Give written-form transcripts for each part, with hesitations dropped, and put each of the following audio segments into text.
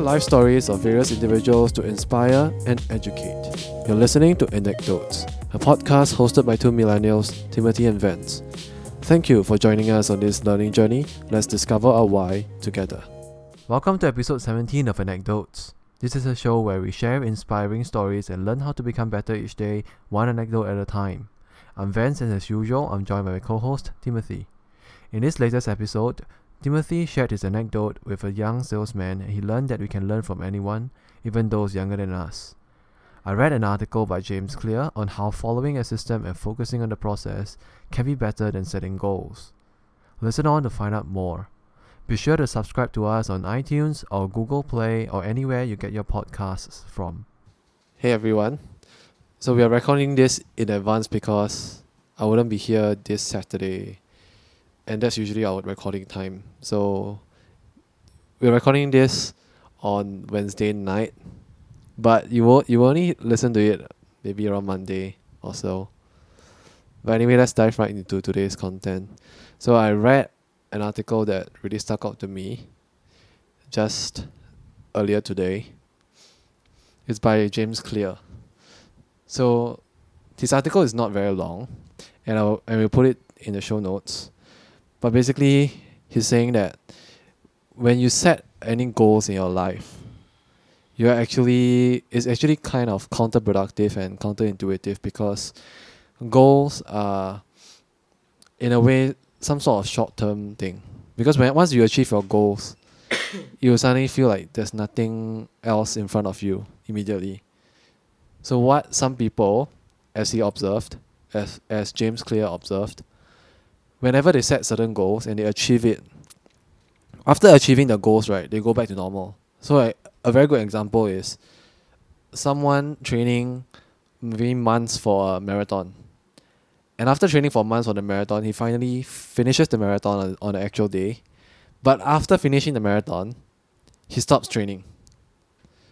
share life stories of various individuals to inspire and educate. You're listening to Anecdotes, a podcast hosted by two millennials, Timothy and Vance. Thank you for joining us on this learning journey. Let's discover our why together. Welcome to episode 17 of Anecdotes. This is a show where we share inspiring stories and learn how to become better each day, one anecdote at a time. I'm Vance, and as usual, I'm joined by my co-host, Timothy. In this latest episode, Timothy shared his anecdote with a young salesman, and he learned that we can learn from anyone, even those younger than us. I read an article by James Clear on how following a system and focusing on the process can be better than setting goals. Listen on to find out more. Be sure to subscribe to us on iTunes or Google Play or anywhere you get your podcasts from. Hey everyone. So we are recording this in advance because I wouldn't be here this Saturday, and that's usually our recording time. So we're recording this on Wednesday night, but you will only listen to it maybe around Monday or so. But anyway, let's dive right into today's content. So I read an article that really stuck out to me just earlier today. It's by James Clear. So this article is not very long, and I will put it in the show notes. But basically, he's saying that when you set any goals in your life, it's actually kind of counterproductive and counterintuitive, because goals are, in a way, some sort of short-term thing. Because once you achieve your goals, you suddenly feel like there's nothing else in front of you immediately. So what some people, as he observed, as James Clear observed, whenever they set certain goals and they achieve it, after achieving the goals, right, they go back to normal. So a very good example is someone training maybe months for a marathon. And after training for months on the marathon, he finally finishes the marathon on the actual day. But after finishing the marathon, he stops training.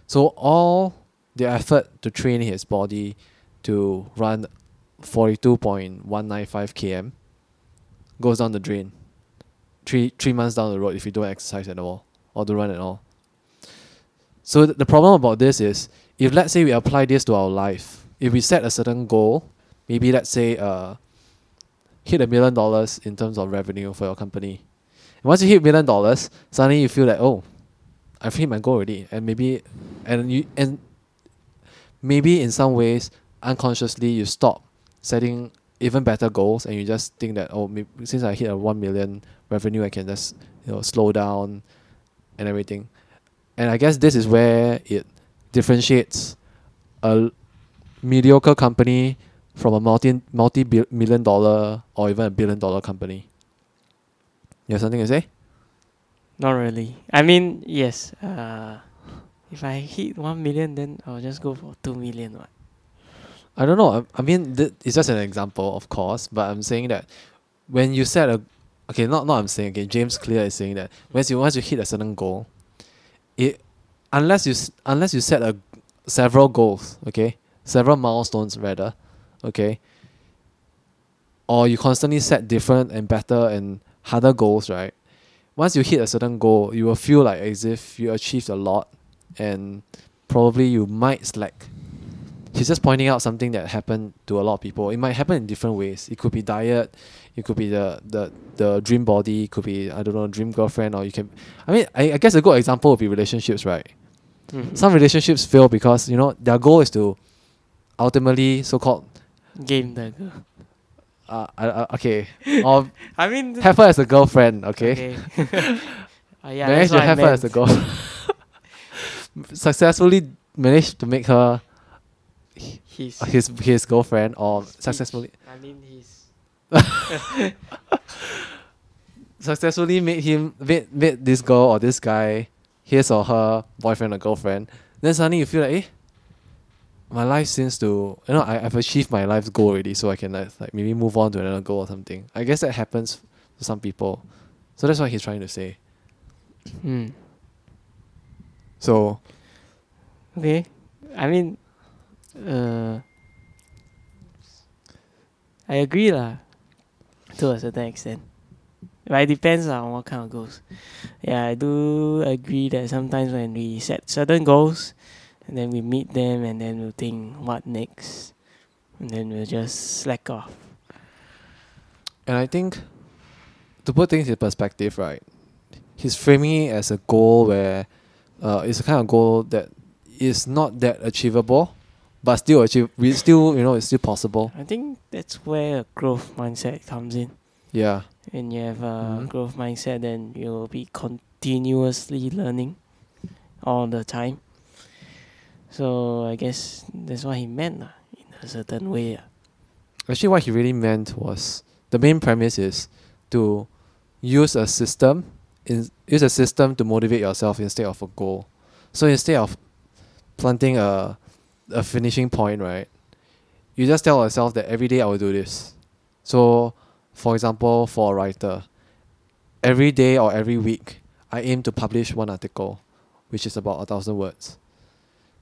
So all the effort to train his body to run 42.195 km goes down the drain 3 months down the road if you don't exercise at all or don't run at all. So the problem about this is, if let's say we apply this to our life, if we set a certain goal, maybe let's say hit $1 million in terms of revenue for your company. And once you hit $1 million, suddenly you feel like, oh, I've hit my goal already, and maybe in some ways unconsciously you stop setting even better goals, and you just think that, oh, maybe since I hit a 1 million revenue, I can just slow down and everything. And I guess this is where it differentiates a mediocre company from a multi-million dollar or even $1 billion company. You have something to say? Not really. I mean, yes. If I hit 1 million, then I'll just go for 2 million. What? I don't know. I mean, it's just an example, of course, but I'm saying that when you set a... James Clear is saying that once you hit a certain goal, unless you set several goals, okay? Several milestones, rather, okay? Or you constantly set different and better and harder goals, right? Once you hit a certain goal, you will feel like as if you achieved a lot, and probably you might slack. He's just pointing out something that happened to a lot of people. It might happen in different ways. It could be diet, it could be the dream body, it could be, I don't know, dream girlfriend, or you can... I mean, I guess a good example would be relationships, right? Mm-hmm. Some relationships fail because, their goal is to ultimately, so-called... Game the girl. Okay. Or I mean... Have her as a girlfriend, okay. Yeah, manage to have her as a girlfriend. Successfully managed to make her... His girlfriend, or successfully... successfully made this girl or this guy his or her boyfriend or girlfriend. Then suddenly you feel like, my life seems to... I've achieved my life's goal already, so I can maybe move on to another goal or something. I guess that happens to some people. So that's what he's trying to say. Hmm. So... Okay. I mean... I agree, to a certain extent. Right, depends on what kind of goals. Yeah, I do agree that sometimes when we set certain goals, and then we meet them, and then we'll think, what next? And then we'll just slack off. And I think, to put things in perspective, right, he's framing it as a goal where it's a kind of goal that is not that achievable, but still it's still possible. I think that's where a growth mindset comes in. Yeah. When you have a growth mindset, then you'll be continuously learning all the time. So I guess that's what he meant in a certain way. Actually, what he really meant was, the main premise is to use a system to motivate yourself instead of a goal. So instead of planting a finishing point, right, you just tell yourself that every day I will do this. So, for example, for a writer, every day or every week, I aim to publish one article, which is about 1,000 words.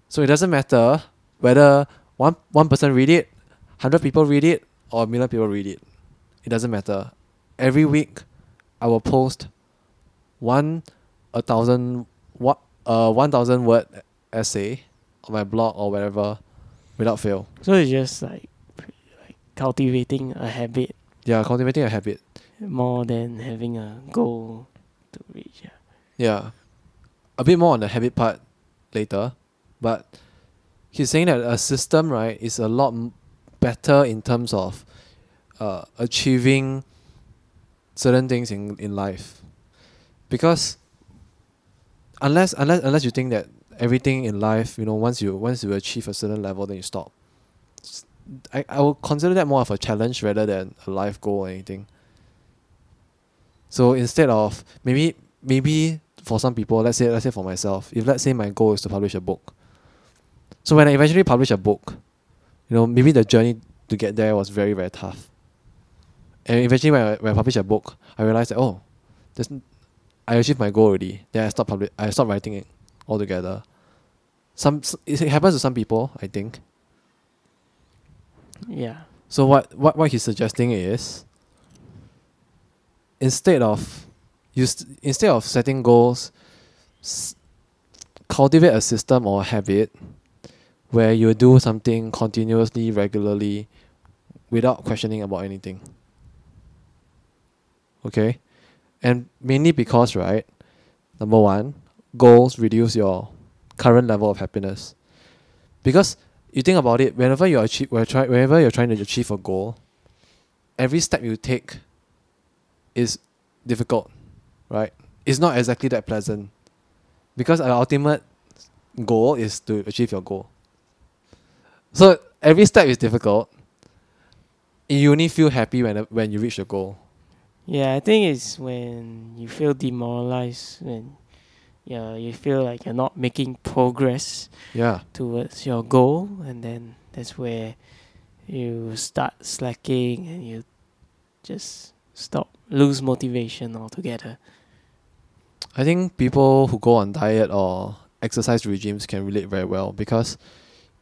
So it doesn't matter whether one person read it, 100 people read it, or 1 million people read it. It doesn't matter. Every week, I will post 1,000 word essay on my blog or wherever, without fail. So it's just like cultivating a habit. Yeah, cultivating a habit. More than having a goal to reach. Yeah. A bit more on the habit part later. But he's saying that a system, right, is a lot better in terms of achieving certain things in life. Because unless you think that everything in life, once you achieve a certain level, then you stop. I would consider that more of a challenge rather than a life goal or anything. So instead of maybe for some people, let's say for myself, if let's say my goal is to publish a book. So when I eventually publish a book, maybe the journey to get there was very, very tough. And eventually when I publish a book, I realized that, I achieved my goal already. Then I stopped writing it altogether. It happens to some people, I think. Yeah. So what he's suggesting is, instead of setting goals, cultivate a system or a habit where you do something continuously, regularly, without questioning about anything. Okay? And mainly because, right, number one, goals reduce your current level of happiness. Because you think about it, whenever you're trying to achieve a goal, every step you take is difficult, right? It's not exactly that pleasant, because our ultimate goal is to achieve your goal. So every step is difficult. You only feel happy when you reach your goal. Yeah, I think it's when you feel demoralized, when you feel like you're not making progress towards your goal, and then that's where you start slacking and you just stop, lose motivation altogether. I think people who go on diet or exercise regimes can relate very well, because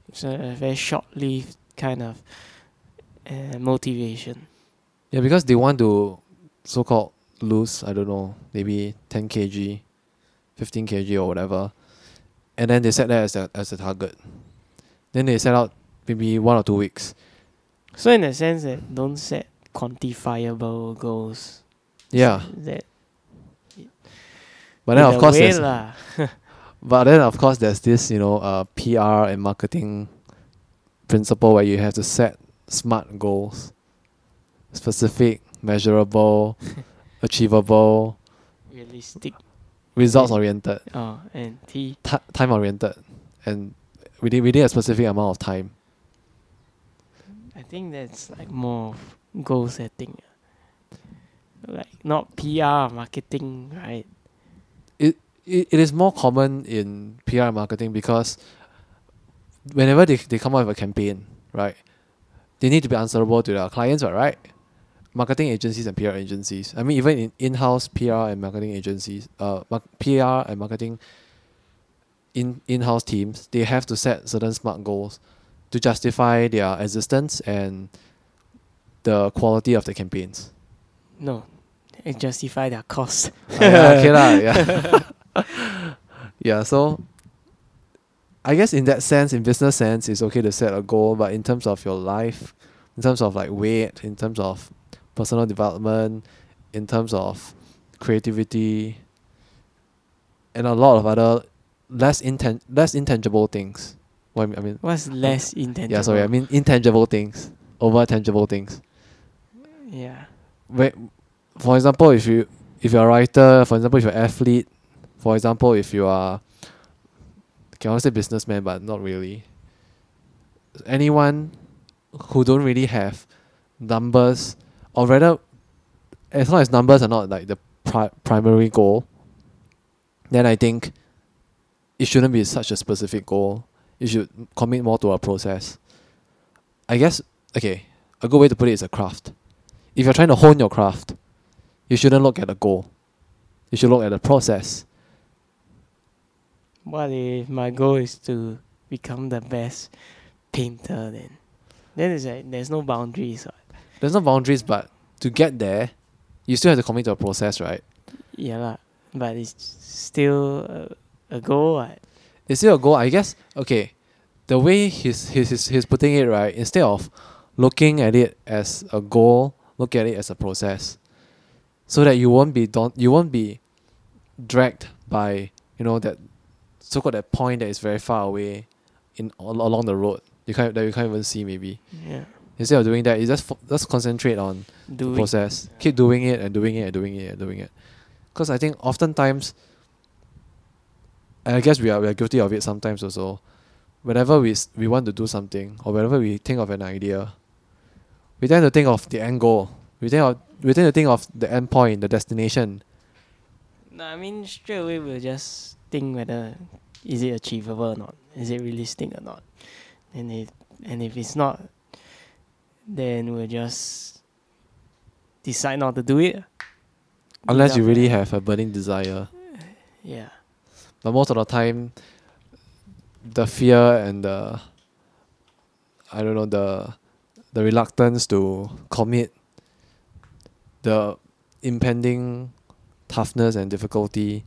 it's a very short-lived kind of motivation. Yeah, because they want to so-called lose, I don't know, maybe 10 kg, 15 kg or whatever. And then they set that as a target. Then they set out maybe 1 or 2 weeks. So in a sense, that don't set quantifiable goals. Yeah. But then of course there's this, PR and marketing principle where you have to set smart goals. Specific, measurable, achievable, realistic, results oriented. Oh, and time oriented, and within a specific amount of time. I think that's like more goal setting, like not PR marketing, right? It is more common in PR marketing, because whenever they come up with a campaign, right, they need to be answerable to their clients, right? Marketing agencies and PR agencies. I mean, even in in-house PR and marketing agencies, PR and marketing in-house teams, they have to set certain smart goals to justify their existence and the quality of the campaigns. No, and justify their costs. So I guess in that sense, in business sense, it's okay to set a goal, but in terms of your life, in terms of like weight, in terms of personal development, in terms of creativity, and a lot of other less intangible things. What I mean, what's less intangible? Yeah, sorry, I mean intangible things over tangible things. Yeah. For example, if you're a writer, for example, if you're an athlete, for example, if you are, I want to say businessman, but not really. Anyone who don't really have numbers, or rather, as long as numbers are not like the primary goal, then I think it shouldn't be such a specific goal. You should commit more to a process. I guess, okay, a good way to put it is a craft. If you're trying to hone your craft, you shouldn't look at a goal. You should look at the process. What if my goal is to become the best painter then? Then it's like, there's no boundaries. Right? There's no boundaries, but to get there, you still have to commit to a process, right? Yeah, but it's still a goal, right? It's still a goal, I guess. Okay, the way he's putting it, right, instead of looking at it as a goal, look at it as a process, so that you won't be dragged by, that so-called that point that is very far away along the road that you can't even see maybe. Yeah. Instead of doing that, you just concentrate on the process. Yeah. Keep doing it and doing it and doing it and doing it. Because I think oftentimes, and I guess we are guilty of it sometimes also, whenever we want to do something or whenever we think of an idea, we tend to think of the end goal. We tend to think of the end point, the destination. No, I mean straight away we'll just think whether is it achievable or not, is it realistic or not, and if it's not, then we'll just decide not to do it. Unless you really have a burning desire. Yeah. But most of the time, the fear and the reluctance to commit, the impending toughness and difficulty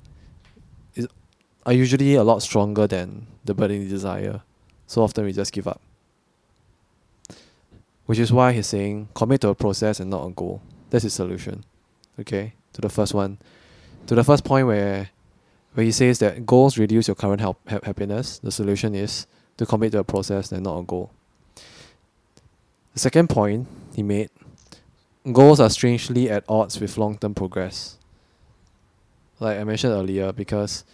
are usually a lot stronger than the burning desire. So often we just give up. Which is why he's saying commit to a process and not a goal. That's his solution. Okay? To the first one. To the first point where he says that goals reduce your current happiness, the solution is to commit to a process and not a goal. The second point he made, goals are strangely at odds with long-term progress. Like I mentioned earlier, because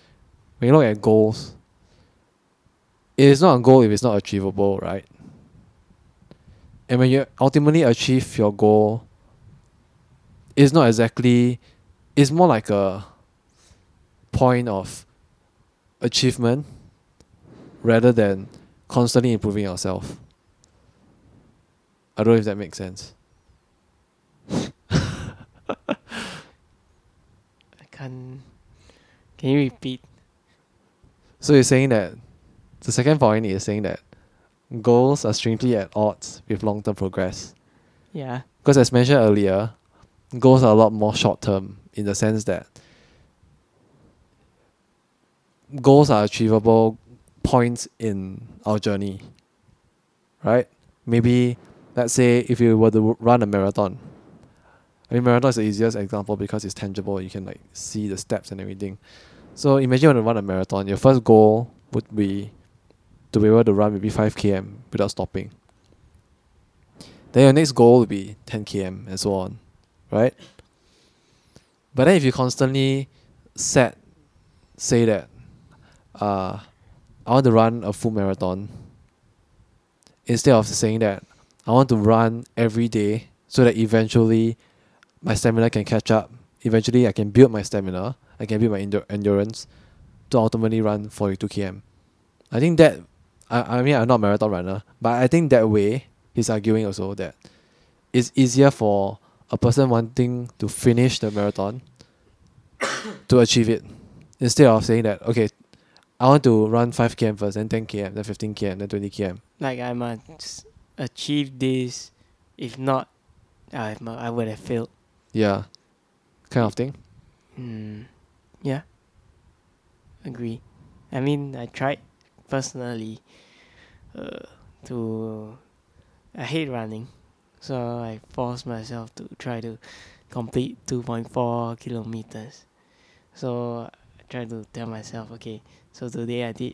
when you look at goals, it is not a goal if it's not achievable, right? And when you ultimately achieve your goal, it's not exactly, it's more like a point of achievement rather than constantly improving yourself. I don't know if that makes sense. Can you repeat? So you're saying that the second point is saying that goals are strangely at odds with long-term progress. Yeah. Because as mentioned earlier, goals are a lot more short-term in the sense that goals are achievable points in our journey, right? Maybe, let's say, if you were to run a marathon. I mean, marathon is the easiest example because it's tangible. You can see the steps and everything. So imagine when you run a marathon, your first goal would be to be able to run maybe 5 km without stopping. Then your next goal would be 10 km and so on, right? But then if you constantly say that, I want to run a full marathon, instead of saying that I want to run every day so that eventually my stamina can catch up, eventually I can build my stamina, I can build my endurance to ultimately run 42 km. I think that, I mean I'm not a marathon runner, but I think that way, he's arguing also that it's easier for a person wanting to finish the marathon to achieve it, instead of saying that, okay, I want to run 5 km first, then 10 km, then 15 km, then 20 km. Like I must achieve this, if not, I would have failed. Yeah. kind of thing. Yeah. Agree. I mean, I tried personally to... I hate running, so I forced myself to try to complete 2.4 kilometers. So I tried to tell myself, okay, so today I did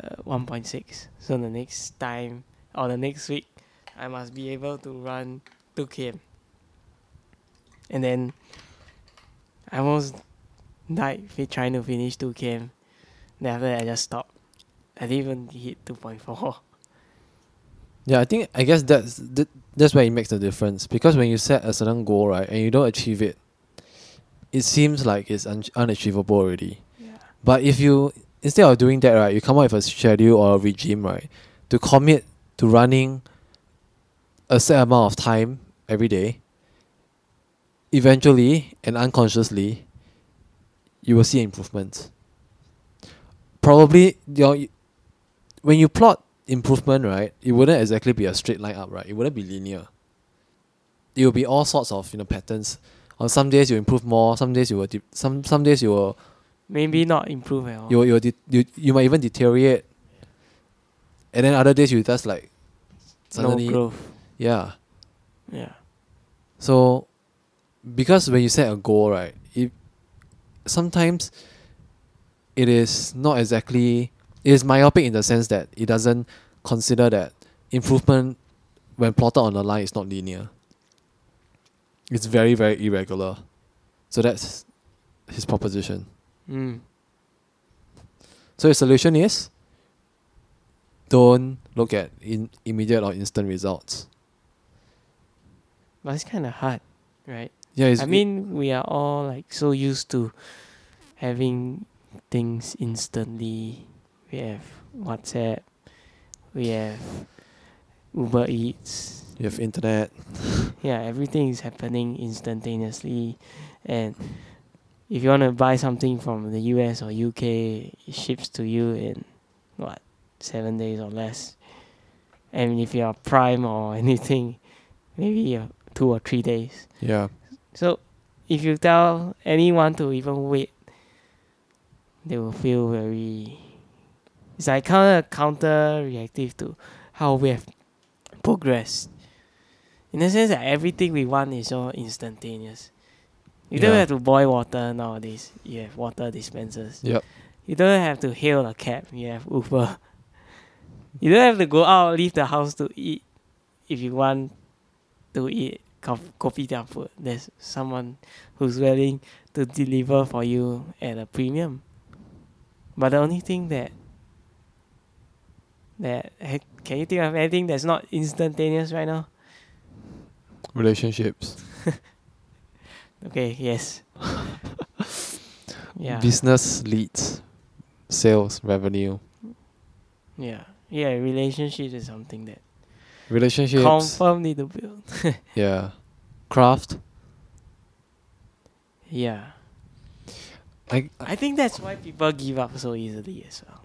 1.6. So the next time, or the next week, I must be able to run 2 km. And then I almost died trying to finish 2 km. Then after that, I just stopped. I didn't even hit 2.4. Yeah, I guess that's where it makes the difference. Because when you set a certain goal, right, and you don't achieve it, it seems like it's unachievable already. Yeah. But if you, instead of doing that, right, you come up with a schedule or a regime, right, to commit to running a set amount of time every day, eventually and unconsciously, you will see improvements. Probably, when you plot improvement, right, it wouldn't exactly be a straight line up, right? It wouldn't be linear. It will be all sorts of patterns. On some days you improve more, some days you will some days you will maybe not improve at all. You might even deteriorate, and then other days you just suddenly no growth. Yeah. So, because when you set a goal, right, sometimes it is not exactly. It is myopic in the sense that it doesn't consider that improvement, when plotted on a line, is not linear. It's very, very irregular. So that's his proposition. So his solution is, don't look at immediate or instant results. But it's kind of hard, right? Yeah, we are all so used to having things instantly. We have WhatsApp, we have Uber Eats. You have internet. Yeah, everything is happening instantaneously. And if you want to buy something from the US or UK, it ships to you in, 7 days or less. And if you are Prime or anything, maybe 2 or 3 days. Yeah. So if you tell anyone to even wait, they will feel very... It's counter-reactive to how we have progressed. In the sense that everything we want is all instantaneous. You don't have to boil water nowadays. You have water dispensers. Yep. You don't have to hail a cab. You have Uber. You don't have to go out, leave the house to eat. If you want to eat kopitiam food, there's someone who's willing to deliver for you at a premium. But the only thing that can you think of anything that's not instantaneous right now? Relationships. Okay, yes. Yeah. Business leads, sales, revenue. Yeah. Relationships is something that confirm need to build. Yeah, craft. Yeah. I think that's why people give up so easily as well.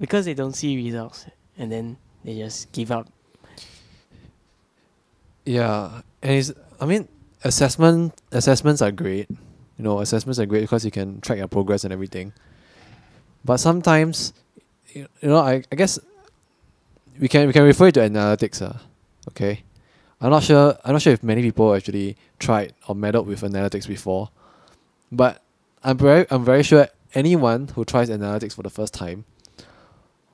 Because they don't see results, and then they just give up. Yeah, and assessments are great. Assessments are great because you can track your progress and everything. But sometimes, I guess we can refer it to analytics. Okay, I'm not sure if many people actually tried or meddled with analytics before, but I'm very sure anyone who tries analytics for the first time.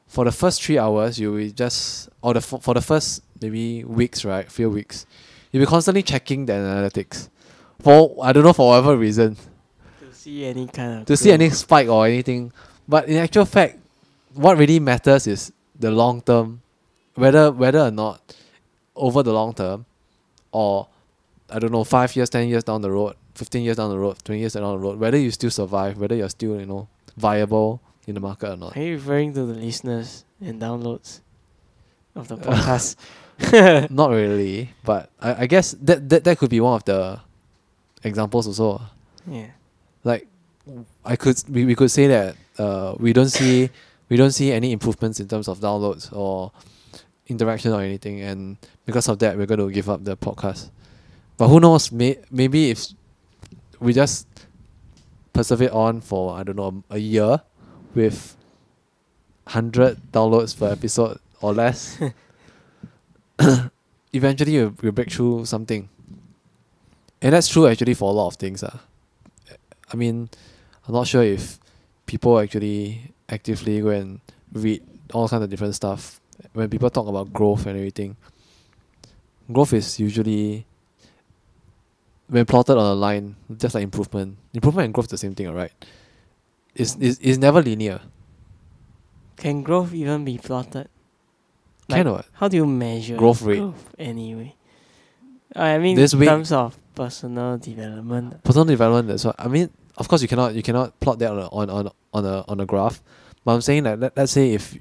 For the first 3 hours, you will just... Or for the first maybe weeks, right? Few weeks. You'll be constantly checking the analytics. For whatever reason. To see any kind of... To see any spike or anything. But in actual fact, what really matters is the long term. Whether or not, over the long term, or, 5 years, 10 years down the road, 15 years down the road, 20 years down the road, whether you still survive, whether you're still, viable... in the market or not. Are you referring to the listeners and downloads of the podcast? Not really, but I guess that could be one of the examples also. Yeah. We could say that we don't see any improvements in terms of downloads or interaction or anything, and because of that we're going to give up the podcast. But who knows, maybe if we just persevered on for, I don't know, a year with 100 downloads per episode or less. Eventually, we'll break through something. And that's true actually for a lot of things. I mean, I'm not sure if people actually actively go and read all kinds of different stuff. When people talk about growth and everything, growth is usually, when plotted on a line, just like improvement. Improvement and growth is the same thing, right? It's never linear. Can growth even be plotted? Like, can or what? How do you measure growth rate? Growth anyway, I mean, in terms of personal development. Personal development. That's what I mean. Of course, you cannot plot that on a graph. But I'm saying that let's say if,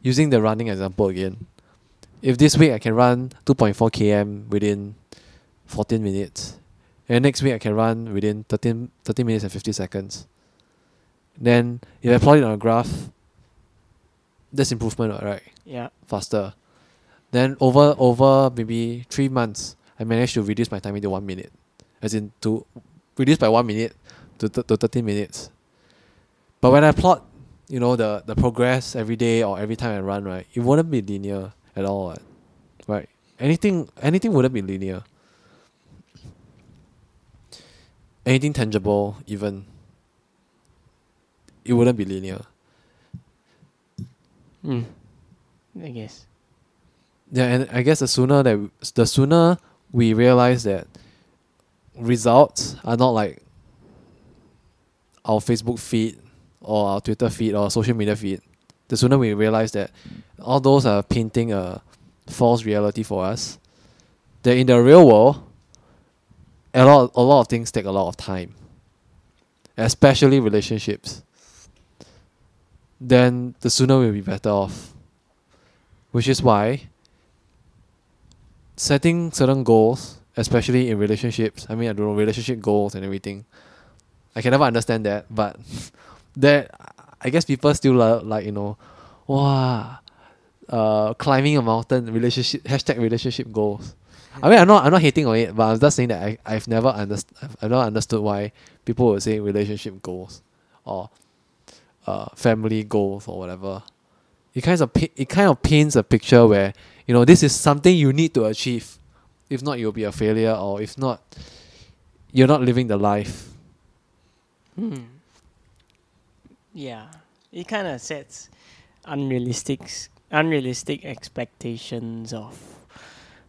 using the running example again, if this week I can run 2.4 km within 14 minutes, and next week I can run within 13 minutes and 50 seconds, then if I plot it on a graph, that's improvement, right? Yeah. Faster. Then over maybe 3 months, I managed to reduce my timing to 1 minute, as in to reduce by 1 minute to 13 minutes. But when I plot, you know, the progress every day or every time I run, right, it wouldn't be linear at all, right? Anything wouldn't be linear. Anything tangible, even, it wouldn't be linear. I guess. Yeah, and I guess the sooner we realize that results are not like our Facebook feed or our Twitter feed or social media feed, the sooner we realize that all those are painting a false reality for us, that in the real world, a lot of things take a lot of time, especially relationships, then the sooner we'll be better off. Which is why setting certain goals, especially in relationships, I mean, I don't know, relationship goals and everything, I can never understand that, but that I guess people still like, you know, wow, climbing a mountain, relationship, hashtag relationship goals. I mean, I'm not hating on it, but I'm just saying that I've never understood why people would say relationship goals or family goals or whatever. It kind of paints a picture where, you know, this is something you need to achieve. If not, you'll be a failure, or if not, you're not living the life. Yeah, it kind of sets unrealistic expectations of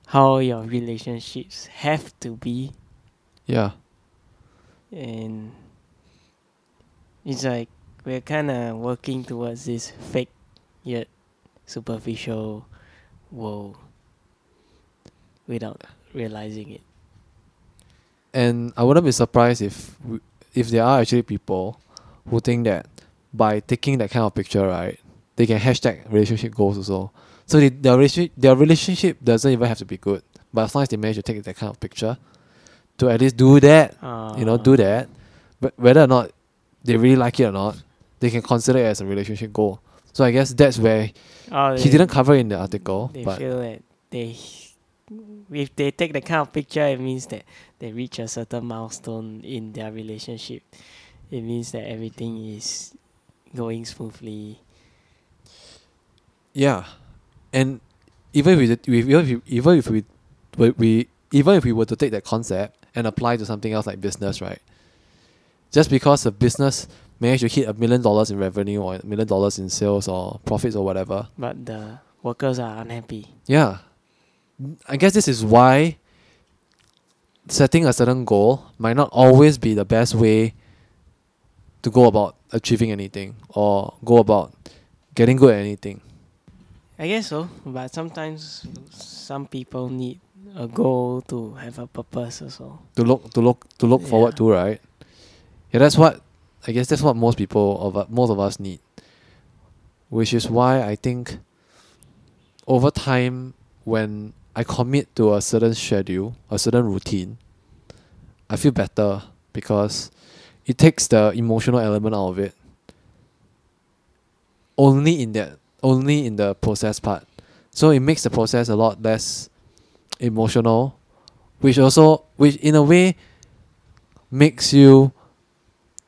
how your relationships have to be. Yeah. And it's like we're kind of working towards this fake yet superficial world without realizing it. And I wouldn't be surprised if there are actually people who think that by taking that kind of picture, right, they can hashtag relationship goals also. So their relationship doesn't even have to be good, but as long as they manage to take that kind of picture, to at least do that, But whether or not they really like it or not, they can consider it as a relationship goal. So I guess that's where he didn't cover in the article. They feel that if they take that kind of picture, it means that they reach a certain milestone in their relationship. It means that everything is going smoothly. Yeah. And even if we were to take that concept and apply to something else like business, right? Just because a business managed to hit $1 million in revenue or $1 million in sales or profits or whatever, but the workers are unhappy. Yeah. I guess this is why setting a certain goal might not always be the best way to go about achieving anything or go about getting good at anything. I guess so, but sometimes some people need a goal to have a purpose also. To look forward to, right? Yeah, that's what most of us need. Which is why I think over time, when I commit to a certain schedule, a certain routine, I feel better because it takes the emotional element out of it. Only in the process part. So it makes the process a lot less emotional, which in a way makes you,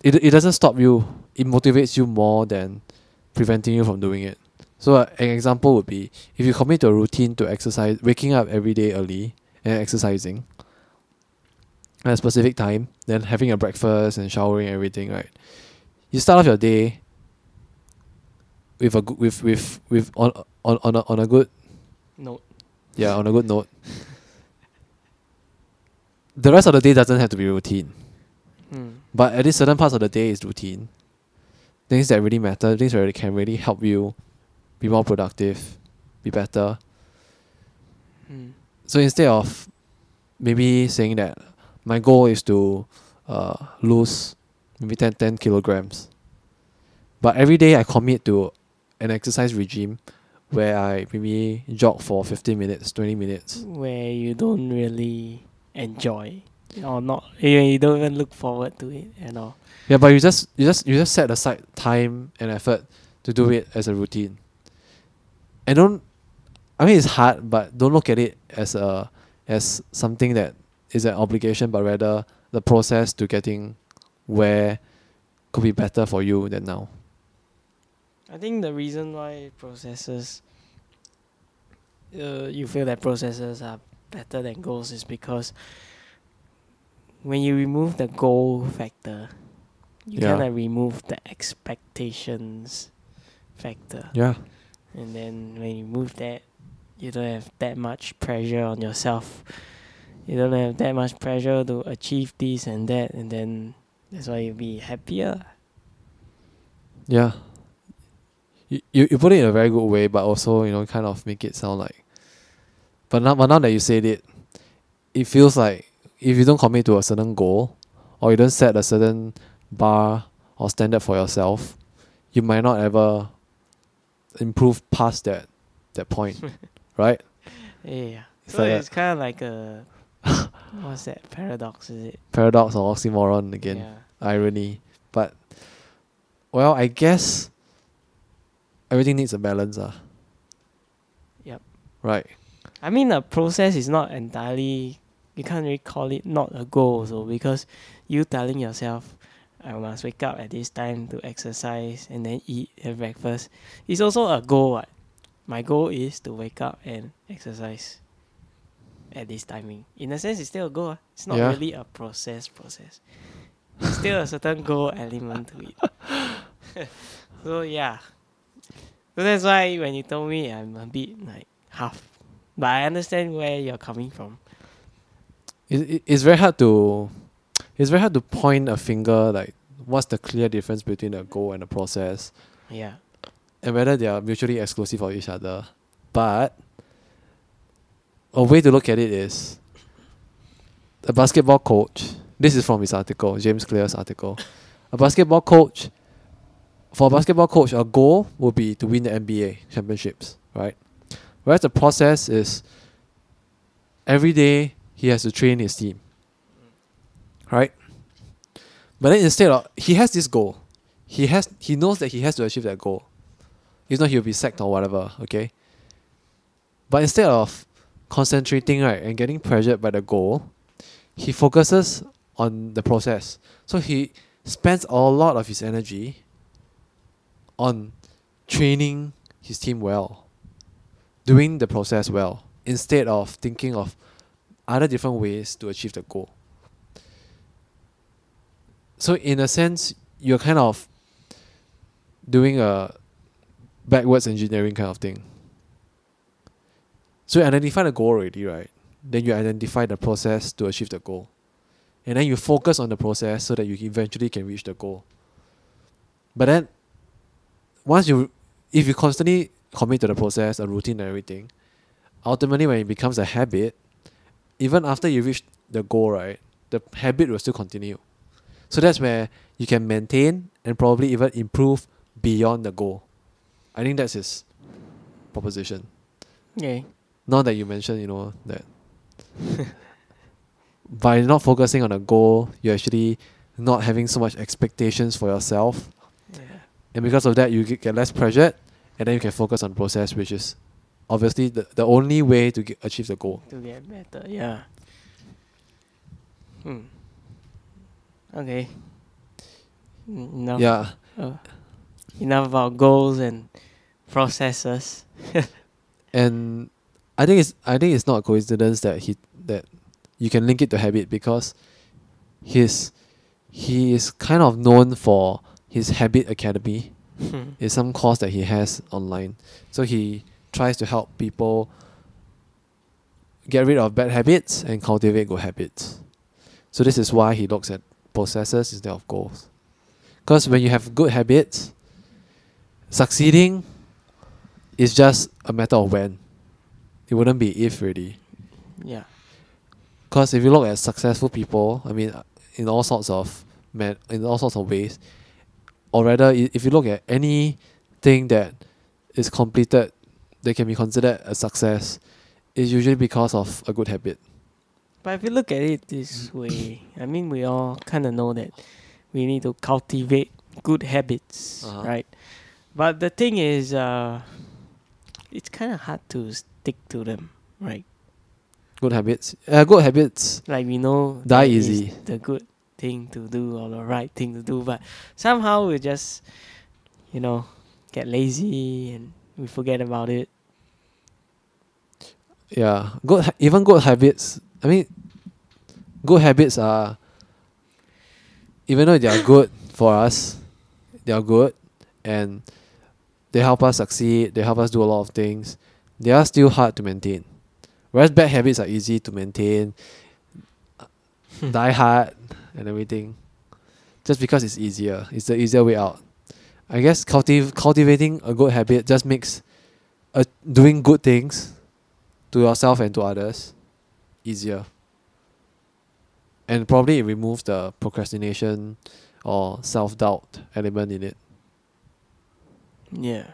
it doesn't stop you. It motivates you more than preventing you from doing it. So an example would be, if you commit to a routine to exercise, waking up every day early and exercising at a specific time, then having a breakfast and showering and everything, right? You start off your day with a on a good note. Yeah, on a good note. The rest of the day doesn't have to be routine, but at least certain parts of the day is routine. Things that really matter, things that can really help you be more productive, be better. So instead of maybe saying that my goal is to lose maybe 10 kilograms, but every day I commit to an exercise regime where I maybe jog for 15 minutes, 20 minutes. Where you don't really enjoy or not, you don't even look forward to it at all. Yeah, but you just set aside time and effort to do it as a routine. And it's hard, but don't look at it as something that is an obligation, but rather the process to getting where could be better for you than now. I think the reason why processes, you feel that processes are better than goals is because when you remove the goal factor, you kind of remove the expectations factor. Yeah. And then when you remove that, you don't have that much pressure on yourself. You don't have that much pressure to achieve this and that, and then that's why you'll be happier. Yeah. You put it in a very good way, but also, kind of make it sound like... But now that you said it, it feels like if you don't commit to a certain goal, or you don't set a certain bar or standard for yourself, you might not ever improve past that point, right? Yeah. It's so it's kind of like a... What's that? Paradox, is it? Paradox or oxymoron again. Yeah. Irony. But, well, I guess... everything needs a balance, Yep. Right. I mean, a process is not entirely... you can't really call it not a goal also, because you telling yourself, I must wake up at this time to exercise and then eat and breakfast. It's also a goal, right? My goal is to wake up and exercise at this timing. In a sense, it's still a goal. It's not really a process. It's still a certain goal element to it. So, yeah. So that's why when you told me, I'm a bit like half. But I understand where you're coming from. It's very hard to point a finger, like what's the clear difference between a goal and a process. Yeah. And whether they are mutually exclusive of each other. But a way to look at it is a basketball coach. This is from his article, James Clear's article. For a basketball coach, our goal would be to win the NBA championships, right? Whereas the process is every day he has to train his team, right? But then instead of, he has this goal. He knows that he has to achieve that goal. If not, he'll be sacked or whatever, okay? But instead of concentrating, right, and getting pressured by the goal, he focuses on the process. So he spends a lot of his energy on training his team well, doing the process well, instead of thinking of other different ways to achieve the goal. So in a sense, you're kind of doing a backwards engineering kind of thing. So you identify the goal already, right? Then you identify the process to achieve the goal. And then you focus on the process so that you eventually can reach the goal. But then, if you constantly commit to the process, a routine and everything, ultimately when it becomes a habit, even after you reach the goal, right, the habit will still continue. So that's where you can maintain and probably even improve beyond the goal. I think that's his proposition. Yeah. Now that you mentioned, that by not focusing on a goal, you're actually not having so much expectations for yourself. And because of that, you get less pressured, and then you can focus on process, which is obviously the only way to achieve the goal. To get better, yeah. Okay. Enough. Yeah. Enough about goals and processes. And I think it's not a coincidence that you can link it to habit, because he is kind of known for his Habit Academy. It's some course that he has online. So he tries to help people get rid of bad habits and cultivate good habits. So this is why he looks at processes instead of goals. Because when you have good habits, succeeding is just a matter of when. It wouldn't be if really. Yeah. Because if you look at successful people, I mean, in all sorts of ways, or rather, if you look at anything that is completed, they can be considered a success. It's usually because of a good habit. But if you look at it this way, I mean, we all kind of know that we need to cultivate good habits, right? But the thing is, it's kind of hard to stick to them, right? Good habits. Like we know, die easy. The good thing to do or the right thing to do, but somehow we just, get lazy and we forget about it. Yeah, even good habits. I mean, good habits are, even though they are good for us, they are good and they help us succeed. They help us do a lot of things. They are still hard to maintain. Whereas bad habits are easy to maintain, die hard and everything, just because it's easier. It's the easier way out. I guess cultivating a good habit just makes doing good things to yourself and to others easier. And probably it removes the procrastination or self-doubt element in it. Yeah.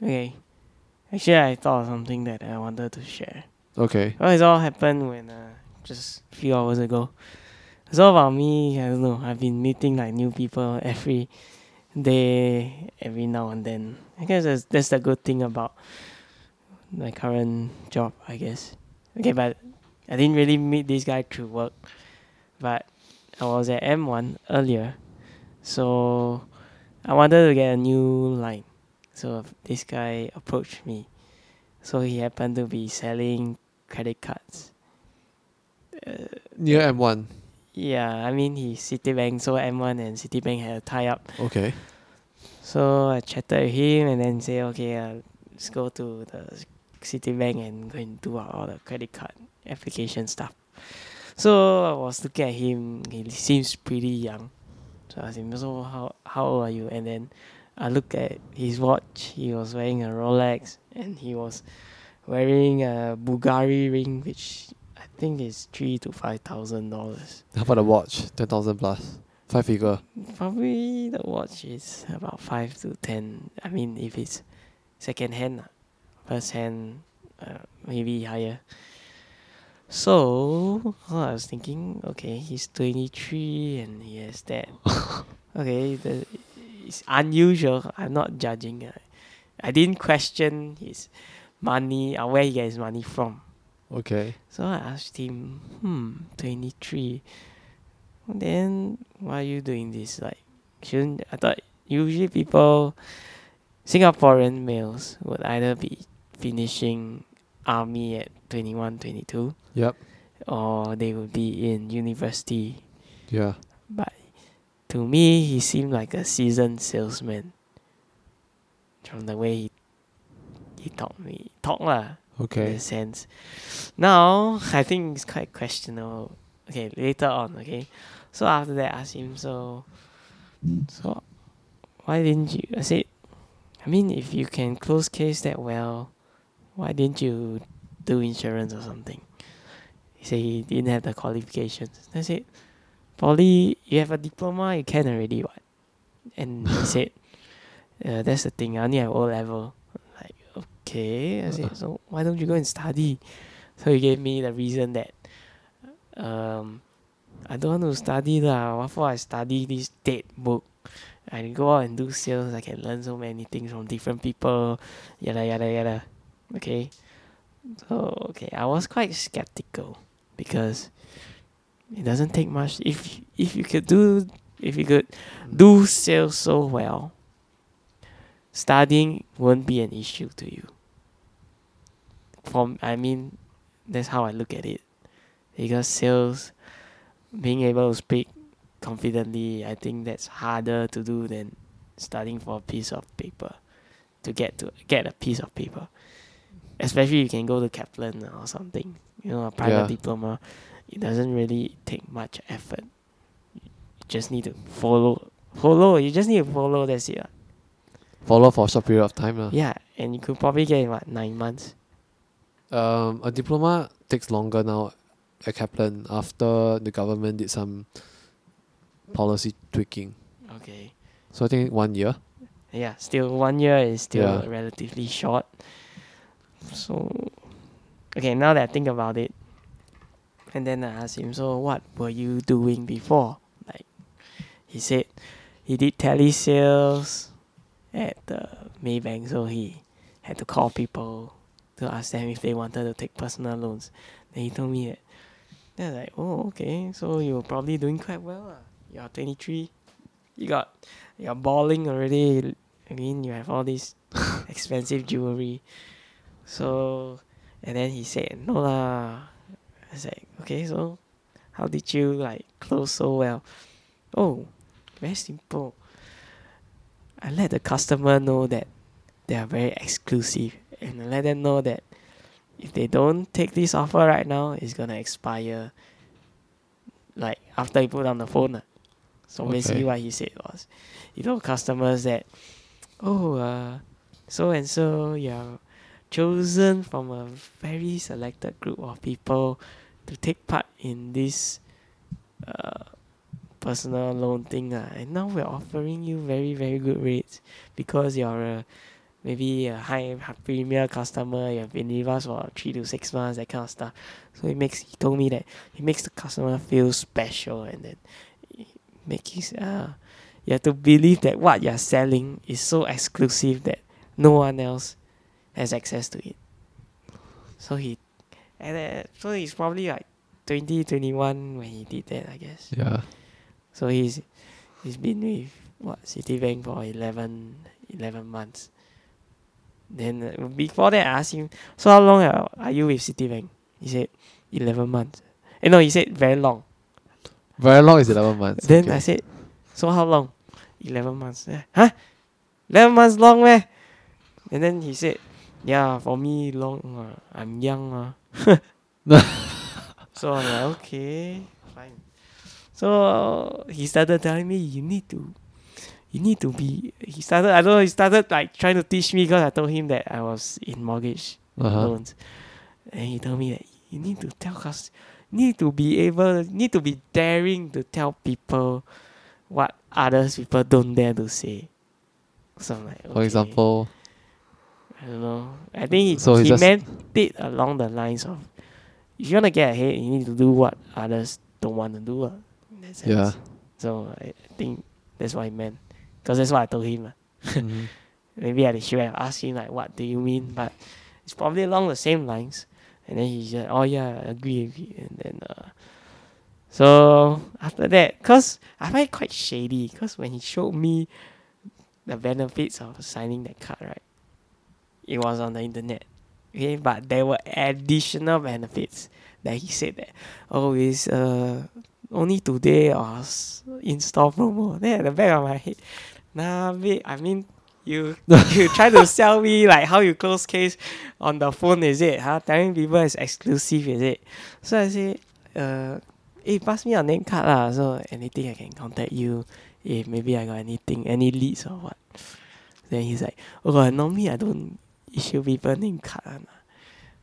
Okay. Actually, I thought of something that I wanted to share. Okay. Well, it all happened when just a few hours ago. It's all about me. I don't know. I've been meeting like new people every day, every now and then. I guess that's the good thing about my current job, I guess. Okay, but I didn't really meet this guy through work. But I was at M1 earlier. So I wanted to get a new line. So this guy approached me. So he happened to be selling credit cards. Near M1? Yeah, I mean, he's Citibank. So M1 and Citibank had a tie-up. Okay. So I chatted with him and then said, okay, let's go to the Citibank and go and do all the credit card application stuff. So I was looking at him. He seems pretty young. So I asked him, so how old are you? And then I looked at his watch. He was wearing a Rolex and he was wearing a Bvlgari ring, which I think is $3,000 to $5,000. How about a watch? 10,000 plus, 5 figure. Probably the watch is about 5 to 10. I mean, if it's second hand, first hand, maybe higher. So I was thinking, okay, he's 23 and he has that. Okay, it's unusual. I'm not judging. I didn't question his money or where he gets his money from. Okay. So I asked him, 23. Then why are you doing this? Like, shouldn't I thought usually people, Singaporean males, would either be finishing army at 21, 22. Yep. Or they would be in university. Yeah. But to me, he seemed like a seasoned salesman. From the way he taught me. Talk lah. Okay. In a sense. Now, I think it's quite questionable. Okay, later on, okay? So after that, I asked him, so why didn't you... I said, I mean, if you can close case that well, why didn't you do insurance or something? He said he didn't have the qualifications. I said, Poly, you have a diploma, you can already, what? And he said, that's the thing, I only have O-level. I'm like, okay. I said, so why don't you go and study? So he gave me the reason that I don't want to study lah. What for I study this date book? I go out and do sales, I can learn so many things from different people, yada, yada, yada. Okay. So, okay, I was quite skeptical because It doesn't take much. If you could do sales so well, studying won't be an issue to you. That's how I look at it. Because sales, being able to speak confidently, I think that's harder to do than studying for a piece of paper, to get a piece of paper. Especially you can go to Kaplan or something, a private diploma. It doesn't really take much effort. You just need to follow. You just need to follow. That's it. Follow for a short period of time. Yeah, and you could probably get in 9 months. A diploma takes longer now at Kaplan after the government did some policy tweaking. Okay. So I think 1 year. Yeah, still 1 year is still relatively short. So, okay, now that I think about it, and then I asked him, so what were you doing before? Like, he said he did telesales at the Maybank, so he had to call people to ask them if they wanted to take personal loans. Then he told me that. Then I was like, oh, okay, so you're probably doing quite well. You're 23. You're balling already. I mean, you have all this expensive jewelry. So, and then he said, no lah. I was like, okay, so how did you close so well? Oh, very simple. I let the customer know that they are very exclusive, and I let them know that if they don't take this offer right now, it's gonna expire after you put on the phone. So okay. Basically what he said was, he told customers that, so and so you're chosen from a very selected group of people to take part in this personal loan thing. And now we're offering you very, very good rates because you're maybe a high premier customer. You've been with us for 3 to 6 months, that kind of stuff. So he told me that it makes the customer feel special, and then you have to believe that what you're selling is so exclusive that no one else has access to it. So so he's probably 20, 21 when he did that, I guess. Yeah. So he's been with Citibank for 11 months. Then before that, I asked him, so how long are you with Citibank? He said 11 months. He said very long. Very long is 11 months. Then okay. I said, so how long? 11 months. Huh? 11 months long, meh? And then he said, yeah, for me, long. I'm young. So I'm like, okay, fine. So he started telling me, he started trying to teach me, because I told him that I was in mortgage loans. And he told me that you need to tell customers, need to be daring to tell people what others people don't dare to say. So I'm like, okay. For example, I don't know. I think he meant it along the lines of, if you want to get ahead, you need to do what others don't want to do. In that sense. Yeah. So I think that's what he meant, because that's what I told him. Mm-hmm. Maybe I should have asked him what do you mean? But it's probably along the same lines. And then he said, oh yeah, agree. And then so after that, because I find it quite shady, because when he showed me the benefits of signing that card, right, it was on the internet. Okay, but there were additional benefits that he said that, it's only today or in-store promo. Then at the back of my head, nah, babe, I mean, you try to sell me how you close case on the phone, is it? Huh? Telling people it's exclusive, is it? So I say, hey, pass me your name card lah. So anything I can contact you if maybe I got any leads or what. Then he's like, normally I don't issue people name card lah.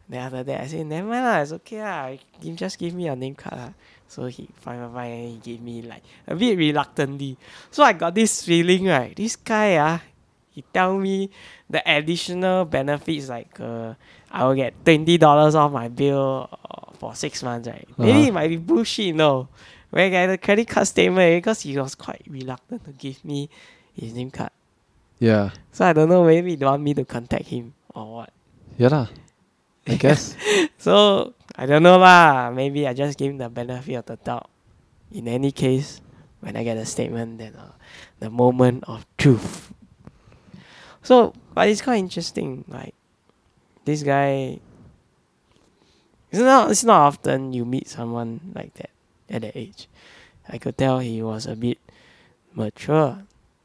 Then after that I say, never mind lah, it's okay lah. Just give me your name card lah. So he finally gave me a bit reluctantly. So I got this feeling, right? This guy he tell me the additional benefits, I will get $20 off my bill for 6 months, right? Uh-huh. Maybe it might be bullshit, no. When I get the credit card statement, because he was quite reluctant to give me his name card. Yeah. So I don't know, maybe he don't want me to contact him or what. Yeah lah, I guess. So, I don't know lah. Maybe I just give him the benefit of the doubt. in any case, when I get a statement, then the moment of truth. So, but it's quite interesting. Like, this guy, it's not often you meet someone like that at that age. I could tell he was a bit mature,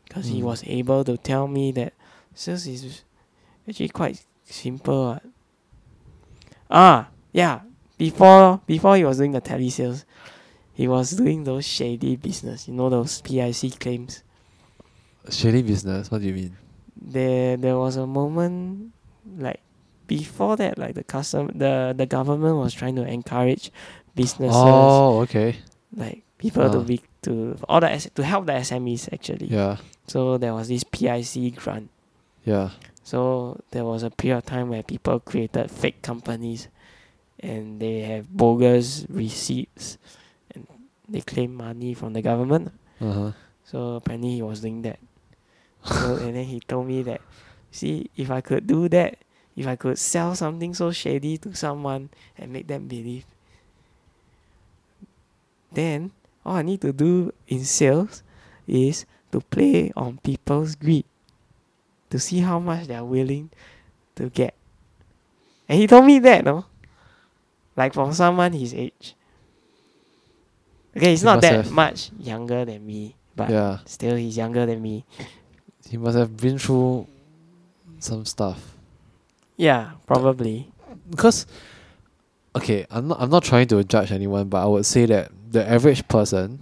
because he was able to tell me that sales is actually quite simple. Before he was doing the tele sales, he was doing those shady business. You know those PIC claims. Shady business? What do you mean? There was a moment, like before that, like the government was trying to encourage businesses. Oh, okay. Like people to help the SMEs actually. Yeah. So there was this PIC grant. Yeah. So there was a period of time where people created fake companies, and they have bogus receipts. They claim money from the government. Uh-huh. So apparently he was doing that. So, and then he told me that, see, if I could do that, if I could sell something so shady to someone and make them believe, then all I need to do in sales is to play on people's greed, to see how much they are willing to get. And he told me that, no? Like from someone his age. Okay, he's not that much younger than me, but still he's younger than me. He must have been through some stuff. Yeah, probably. Because, okay, I'm not trying to judge anyone, but I would say that the average person,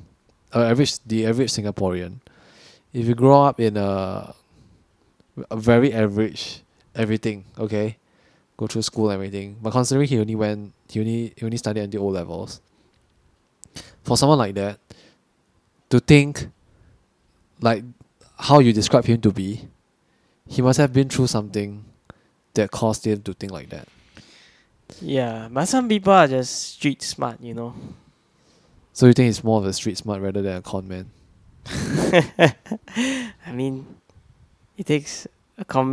the average Singaporean, if you grow up in a very average everything, okay, go through school and everything, but considering he only studied until O levels. For someone like that, to think like how you describe him to be, he must have been through something that caused him to think like that. Yeah, but some people are just street smart, you know. So you think he's more of a street smart rather than a con man? I mean, it takes a con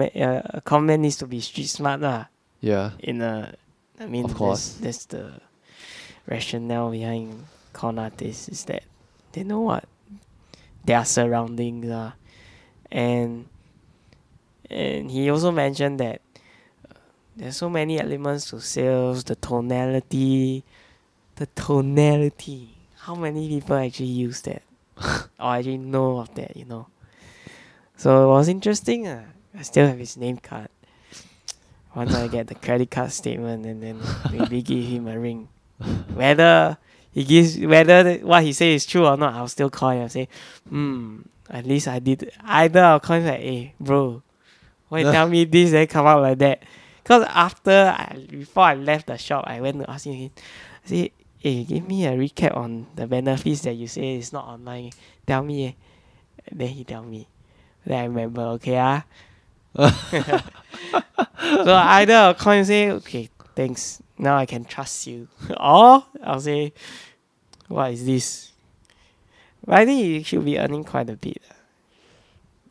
man needs to be street smart, lah. Yeah. Of course. That's the rationale behind con artists, is that they know what their surroundings are, and he also mentioned that there's so many elements to sales, the tonality. How many people actually use that or actually know of that, you know? So it was interesting. I still have his name card. Once I get the credit card statement, and then maybe give him a ring. Whether what he says is true or not, I'll still call him and say, at least I did. Either I'll call him like, hey, bro, why you tell me this, then come out like that? Because before I left the shop, I went to ask him again. I said, hey, give me a recap on the benefits that you say is not online. Tell me. Then he tell me. Then I remember, So either I'll call him and say, okay, thanks, now I can trust you. Or I'll say, what is this? But I think you should be earning quite a bit.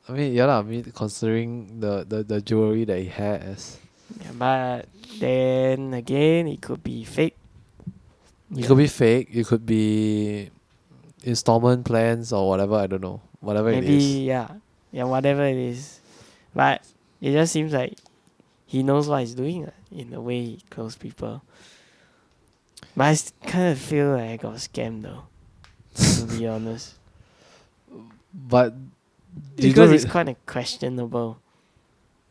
I mean, considering the jewelry that he has. Yeah, but then again, it could be fake. It could be installment plans or whatever, I don't know. Whatever it is. But it just seems like he knows what he's doing in the way he close people. But I kind of feel like I got scammed though, to be honest. But because it's kind of questionable.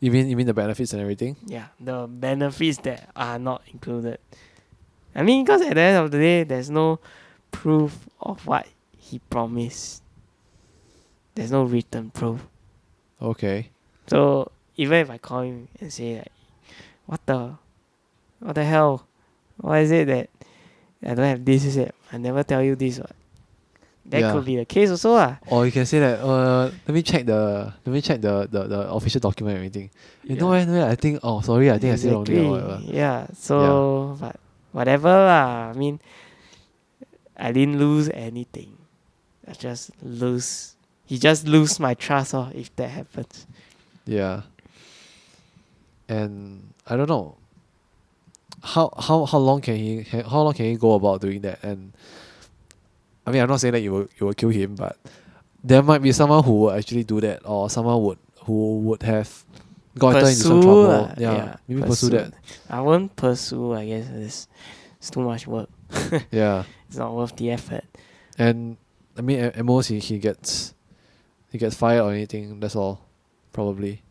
You mean the benefits and everything? Yeah, the benefits that are not included. I mean, because at the end of the day, there's no proof of what he promised. There's no written proof. Okay. So even if I call him and say like, what the hell? Why is it that I don't have this? Is it I never tell you this? That could be the case also, lah. Or you can say that let me check the official document and everything. I think I said wrong or whatever. Yeah. So but whatever lah. I mean, I didn't lose anything. He just lose my trust, or if that happens. Yeah. And I don't know. How long can he go about doing that? And I mean, I'm not saying that you will kill him, but there might be someone who would actually do that, or someone who would have gotten into some trouble. Maybe pursue that. I won't pursue, I guess. It's too much work. Yeah. It's not worth the effort. And I mean, at most he gets fired or anything, that's all. Probably.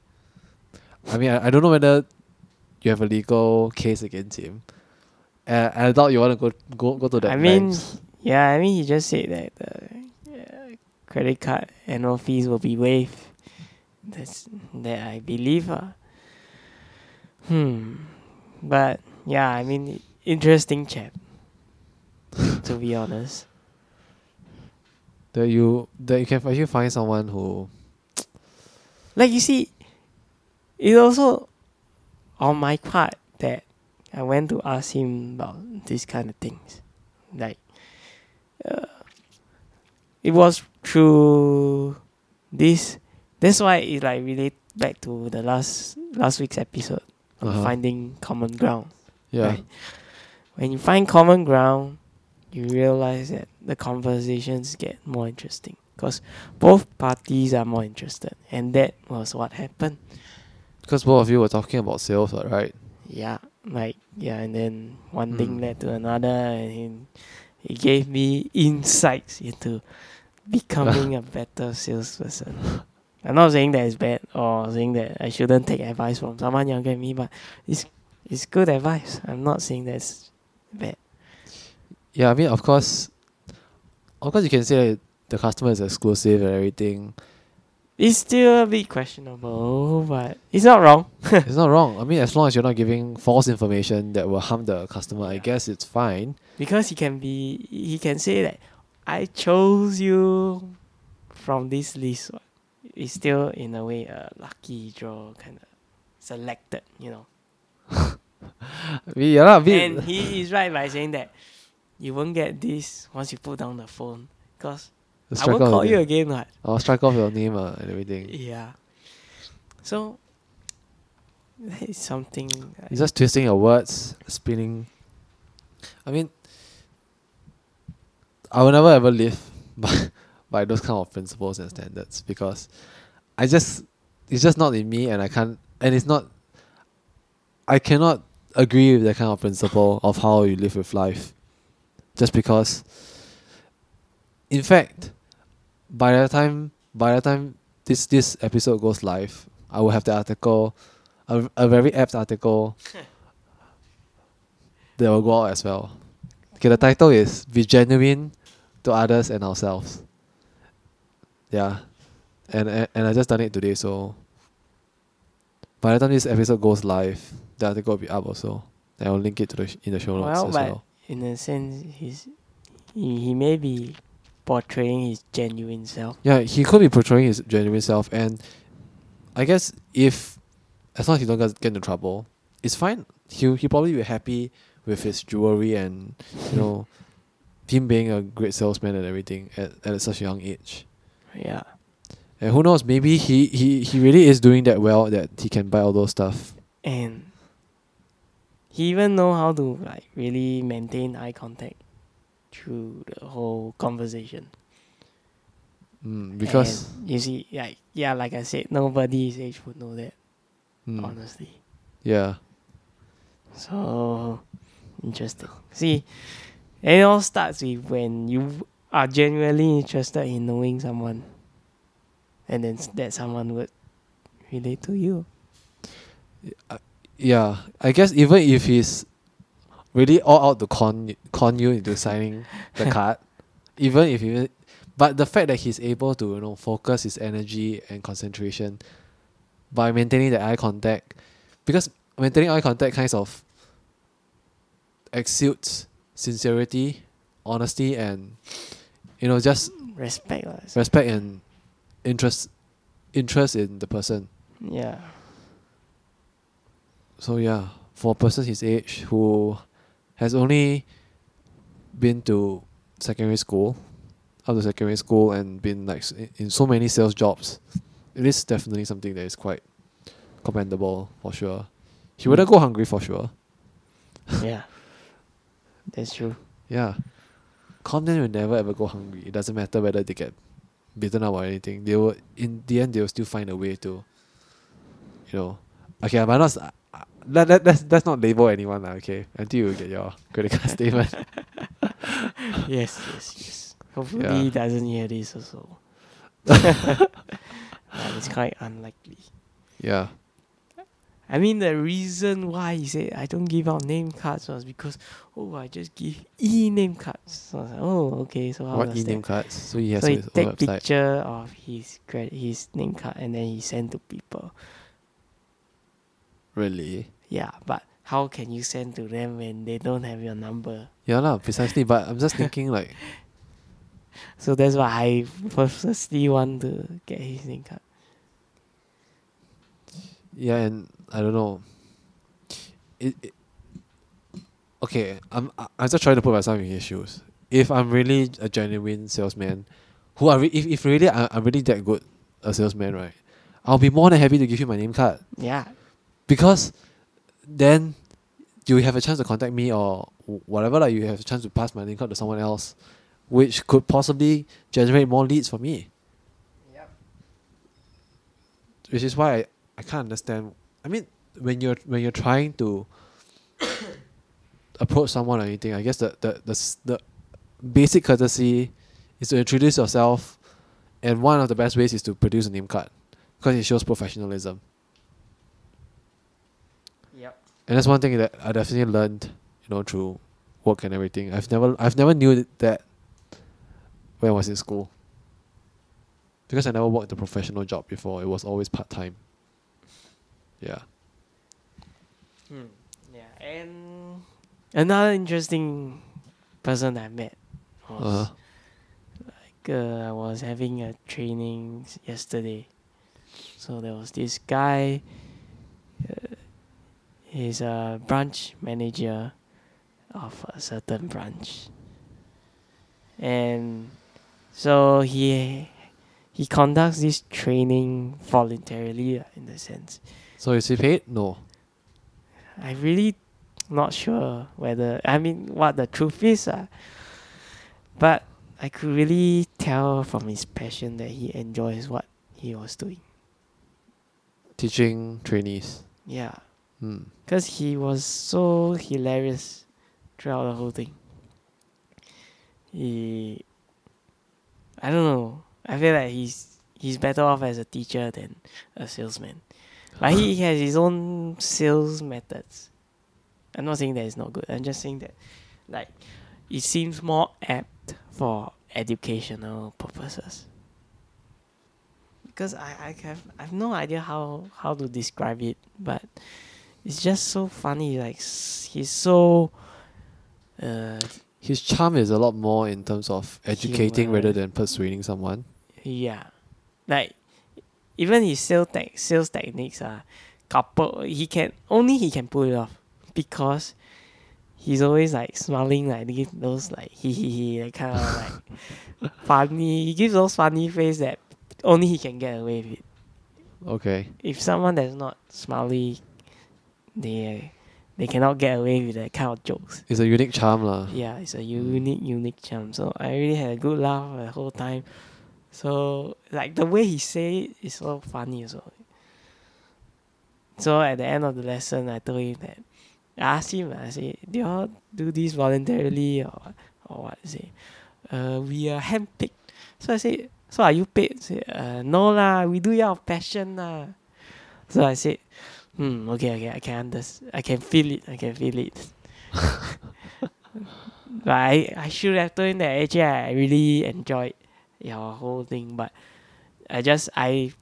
I mean, I don't know whether you have a legal case against him. I doubt you want to go to that. I mean, length. Yeah, I mean, he just said that the credit card annual fees will be waived. That's that I believe. But yeah, I mean, interesting chap. To be honest, that you can actually find someone who, like, you see, it's also on my part that I went to ask him about these kind of things. Like, it was through this. That's why it like relate back to the last week's episode of finding common ground. Yeah. Right? When you find common ground, you realize that the conversations get more interesting because both parties are more interested, and that was what happened. Because both of you were talking about sales, right? Yeah. Like, yeah, and then one thing led to another, and he gave me insights into becoming a better salesperson. I'm not saying that it's bad or saying that I shouldn't take advice from someone younger than me, but it's good advice. I'm not saying that it's bad. Yeah, I mean, of course you can say that the customer is exclusive and everything. It's still a bit questionable, but it's not wrong. It's not wrong. I mean, as long as you're not giving false information that will harm the customer, I guess it's fine. Because he can say that I chose you from this list. It's still in a way a lucky draw, kind of selected, you know. And he is right by saying that you won't get this once you put down the phone, because I won't call you again, right? I'll strike off your name and everything. Yeah. So, that is something. It's just twisting your words, spinning. I mean, I will never ever live by those kind of principles and standards, because it's just not in me, and I cannot agree with that kind of principle of how you live with life. Just because, in fact, by the time this episode goes live, I will have the article, a very apt article that will go out as well. Okay, the title is "Be Genuine to Others and Ourselves." Yeah, and I just done it today, so by the time this episode goes live, the article will be up also. I will link it to in the show notes as well. In a sense, he may be portraying his genuine self. Yeah, he could be portraying his genuine self, and I guess as long as he don't get into trouble, it's fine. He probably be happy with his jewelry and, you know, him being a great salesman and everything at such a young age. Yeah. And who knows, maybe he really is doing that well that he can buy all those stuff. And he even know how to like really maintain eye contact through the whole conversation. Because and you see, like I said, nobody his age would know that. Honestly. Yeah. So interesting. See, it all starts with when you are genuinely interested in knowing someone, and then that someone would relate to you. Yeah, I guess even if he's really all out to con you into signing the card, but the fact that he's able to, you know, focus his energy and concentration by maintaining the eye contact, because maintaining eye contact kind of exudes sincerity, honesty, and, you know, just respect and interest in the person. Yeah. So yeah, for a person his age who has only been to secondary school and been like in so many sales jobs, it is definitely something that is quite commendable for sure. He wouldn't go hungry for sure. Yeah. That's true. Yeah. Comden will never ever go hungry. It doesn't matter whether they get beaten up or anything. They will, in the end, they will still find a way to, you know. Okay, I might not. Let's not label anyone, okay? Until you get your credit card statement. Yes. Hopefully he doesn't hear this also. It's quite unlikely. Yeah. I mean, the reason why he said I don't give out name cards was because, I just give e-name cards. So I was like, okay. So how what e-name cards? So he has his take website. Picture of his name card and then he send to people. Really? Yeah, but how can you send to them when they don't have your number? Yeah, precisely. But I'm just thinking like... So that's why I purposely want to get his name card. Yeah, and I don't know. Okay, I'm just trying to put myself in his shoes. If I'm really a genuine salesman, if really I'm really that good a salesman, right? I'll be more than happy to give you my name card. Yeah. Because then you have a chance to contact me or whatever, like you have a chance to pass my name card to someone else, which could possibly generate more leads for me. Yep. Which is why I can't understand. I mean, when you're trying to approach someone or anything, I guess the basic courtesy is to introduce yourself, and one of the best ways is to produce a name card because it shows professionalism. Yep. And that's one thing that I definitely learned, through work and everything. I've never knew that when I was in school, because I never worked a professional job before. It was always part time. Yeah. Yeah, and another interesting person I met was I was having a training yesterday. So there was this guy. He's a branch manager of a certain branch, and so he conducts this training voluntarily, in the sense. So is he paid? No. I'm really not sure what the truth is. But I could really tell from his passion that he enjoys what he was doing. Teaching trainees. Yeah. Because he was so hilarious throughout the whole thing. I don't know. I feel like he's better off as a teacher than a salesman. But he has his own sales methods. I'm not saying that it's not good. I'm just saying that, it seems more apt for educational purposes. Because I've no idea how to describe it, but it's just so funny. Like he's so. His charm is a lot more in terms of educating rather than persuading someone. Yeah, even his sales techniques are coupled. He can pull it off because he's always smiling, those he kind of funny. He gives those funny face that only he can get away with it. Okay. If someone that's not smiley, they cannot get away with that kind of jokes. It's a unique charm lah. Yeah, it's a unique charm. So I really had a good laugh the whole time. So, the way he say it is so funny also. So, at the end of the lesson, I said, do you all do this voluntarily or what? He said, we are handpicked. So, I said, so are you paid? He said, no lah, we do it out of passion lah. So, I said, okay, I can understand. I can feel it. But I should have told him that actually I really enjoyed your whole thing, but I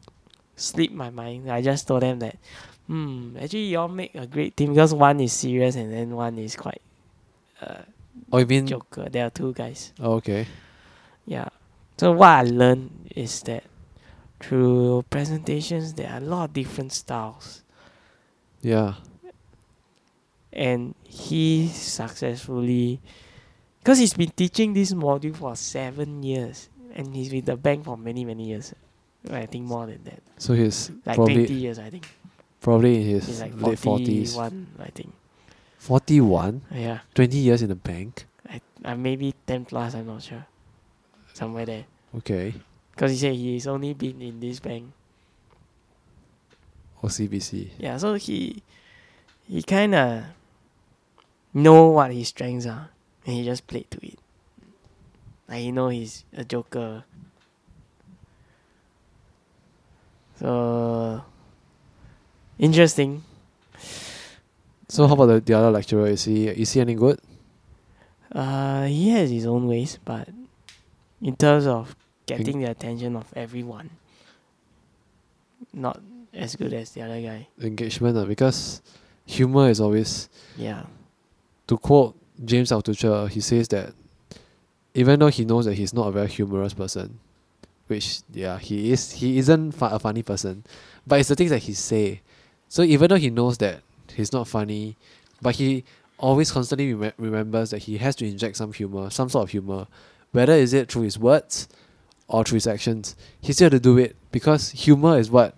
slipped my mind. I just told them that, actually y'all make a great team because one is serious and then one is quite you mean joker. There are two guys. Oh, okay. Yeah. So what I learned is that through presentations there are a lot of different styles. Yeah. And he successfully, because he's been teaching this module for 7 years. And he's with the bank for many, many years. I think more than that. So he's probably 20 years, I think. Probably in his late 40s. 41, I think. 41? Yeah. 20 years in the bank? maybe 10 plus, I'm not sure. Somewhere there. Okay. Because he said he's only been in this bank. OCBC. Yeah, so he kind of know what his strengths are, and he just played to it. Like, he know he's a joker. So, interesting. So how about the other lecturer? Is he any good? He has his own ways, but in terms of getting the attention of everyone, not as good as the other guy. Engagement, because humor is always... Yeah. To quote James Altucher, he says that even though he knows that he's not a very humorous person, which, yeah, he is, he isn't a funny person, but it's the things that he say. So even though he knows that he's not funny, but he always constantly remembers that he has to inject some humor, some sort of humor, whether is it through his words or through his actions. He still had to do it because humor is what,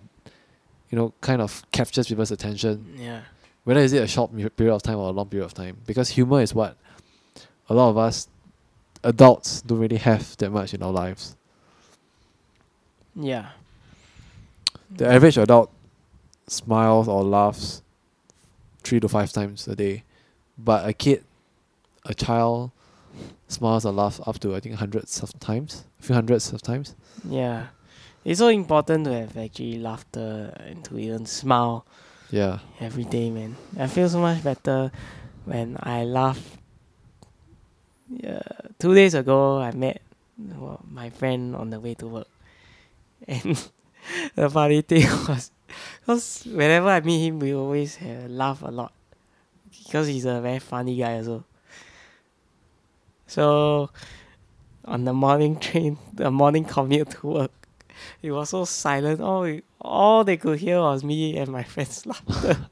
you know, kind of captures people's attention. Yeah. Whether is it a short period of time or a long period of time, because humor is what a lot of us adults don't really have that much in our lives. Yeah. The average adult smiles or laughs 3 to 5 times a day, but a child smiles or laughs up to, I think, a few hundreds of times. Yeah. It's so important to have actually laughter and to even smile. Yeah. Every day, man. I feel so much better when I laugh. Yeah. 2 days ago, I met my friend on the way to work. And the funny thing was, because whenever I meet him, we always laugh a lot. Because he's a very funny guy also. So, on the morning commute to work, it was so silent. All they could hear was me and my friend's laughter.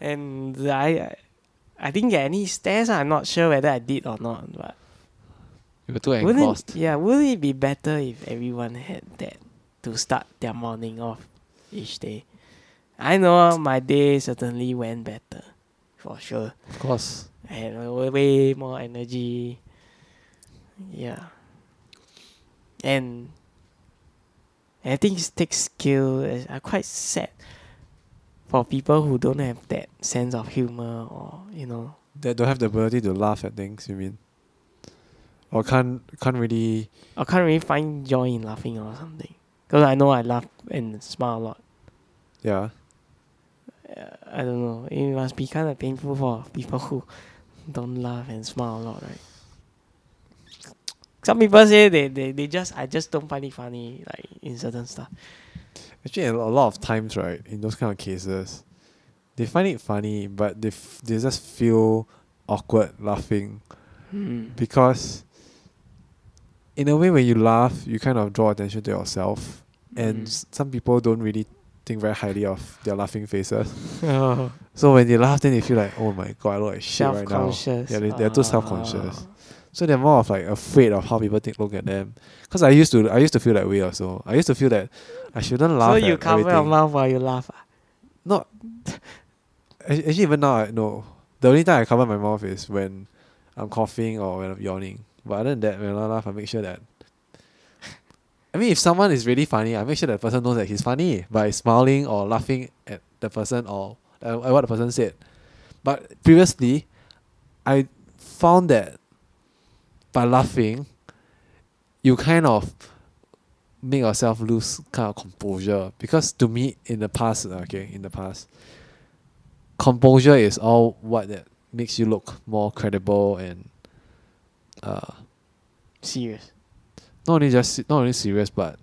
And I didn't get any stares. I'm not sure whether I did or not. But you were too engrossed. Wouldn't it be better if everyone had that to start their morning off each day? I know my day certainly went better, for sure. Of course. I had way more energy. Yeah. And I think it takes skill. I'm quite sad for people who don't have that sense of humor, or, you know, they don't have the ability to laugh at things, you mean? Or can't really find joy in laughing or something. Because I know I laugh and smile a lot. Yeah. I don't know. It must be kind of painful for people who don't laugh and smile a lot, right? Some people say I just don't find it funny, like, in certain stuff. Actually, a lot of times, right, in those kind of cases, they find it funny, but they just feel awkward laughing. Because in a way, when you laugh, you kind of draw attention to yourself, and some people don't really think very highly of their laughing faces. Oh. So when they laugh, then they feel like, oh my god, I look like shit right now. Yeah, they're too self-conscious. So they're more of like afraid of how people look at them. Because I used to feel that way also. I used to feel that I shouldn't laugh. So you cover your mouth while you laugh? Not actually, even now, no. The only time I cover my mouth is when I'm coughing or when I'm yawning. But other than that, when I laugh, I make sure that, I mean, if someone is really funny, I make sure that person knows that he's funny by smiling or laughing at the person or at what the person said. But previously, I found that by laughing, you kind of make yourself lose kind of composure. Because to me, in the past, composure is all what that makes you look more credible and serious. Not only serious, but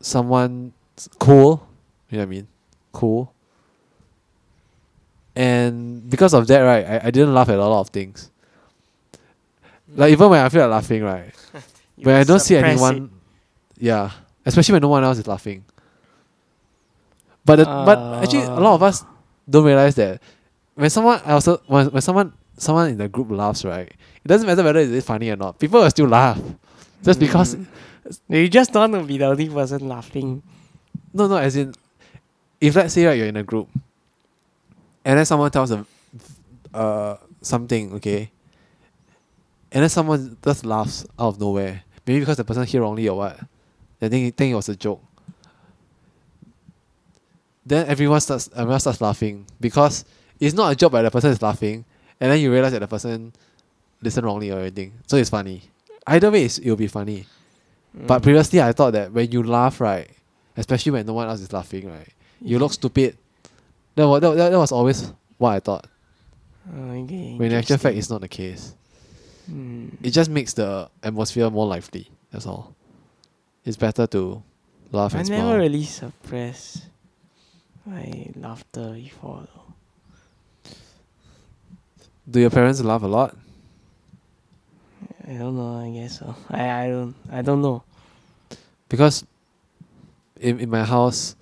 someone cool. You know what I mean? Cool. And because of that, right, I didn't laugh at a lot of things. Like, even when I feel like laughing, right? When I don't see anyone... It. Yeah. Especially when no one else is laughing. But actually, a lot of us don't realize that when someone in the group laughs, right, it doesn't matter whether it's funny or not. People will still laugh. Just because... You just don't want to be the only person laughing. No, as in... If, let's say, right, you're in a group, and then someone tells something, okay... and then someone just laughs out of nowhere. Maybe because the person heard wrongly or what. They think it was a joke. Then everyone starts laughing because it's not a joke, but the person is laughing, and then you realize that the person listened wrongly or anything. So it's funny. Either way, it'll be funny. Mm. But previously, I thought that when you laugh, right, especially when no one else is laughing, right, you look stupid. That was always what I thought. Okay, when in actual fact, it's not the case. Mm. It just makes the atmosphere more lively. That's all. It's better to laugh and smile. I never really suppress my laughter before, though. Do your parents laugh a lot? I don't know. I guess so. I don't know. Because in my house,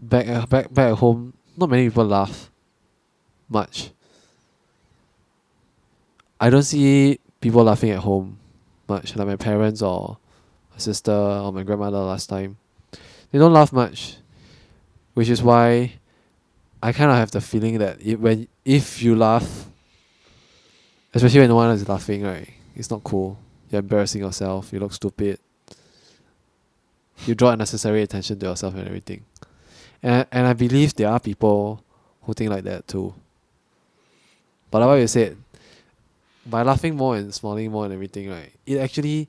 back at home, not many people laugh much. I don't see people laughing at home much, like my parents or my sister or my grandmother last time. They don't laugh much, which is why I kind of have the feeling that if you laugh, especially when no one is laughing, right, it's not cool. You're embarrassing yourself. You look stupid. You draw unnecessary attention to yourself and everything. And I believe there are people who think like that too. But like what you said, by laughing more and smiling more and everything, right, it actually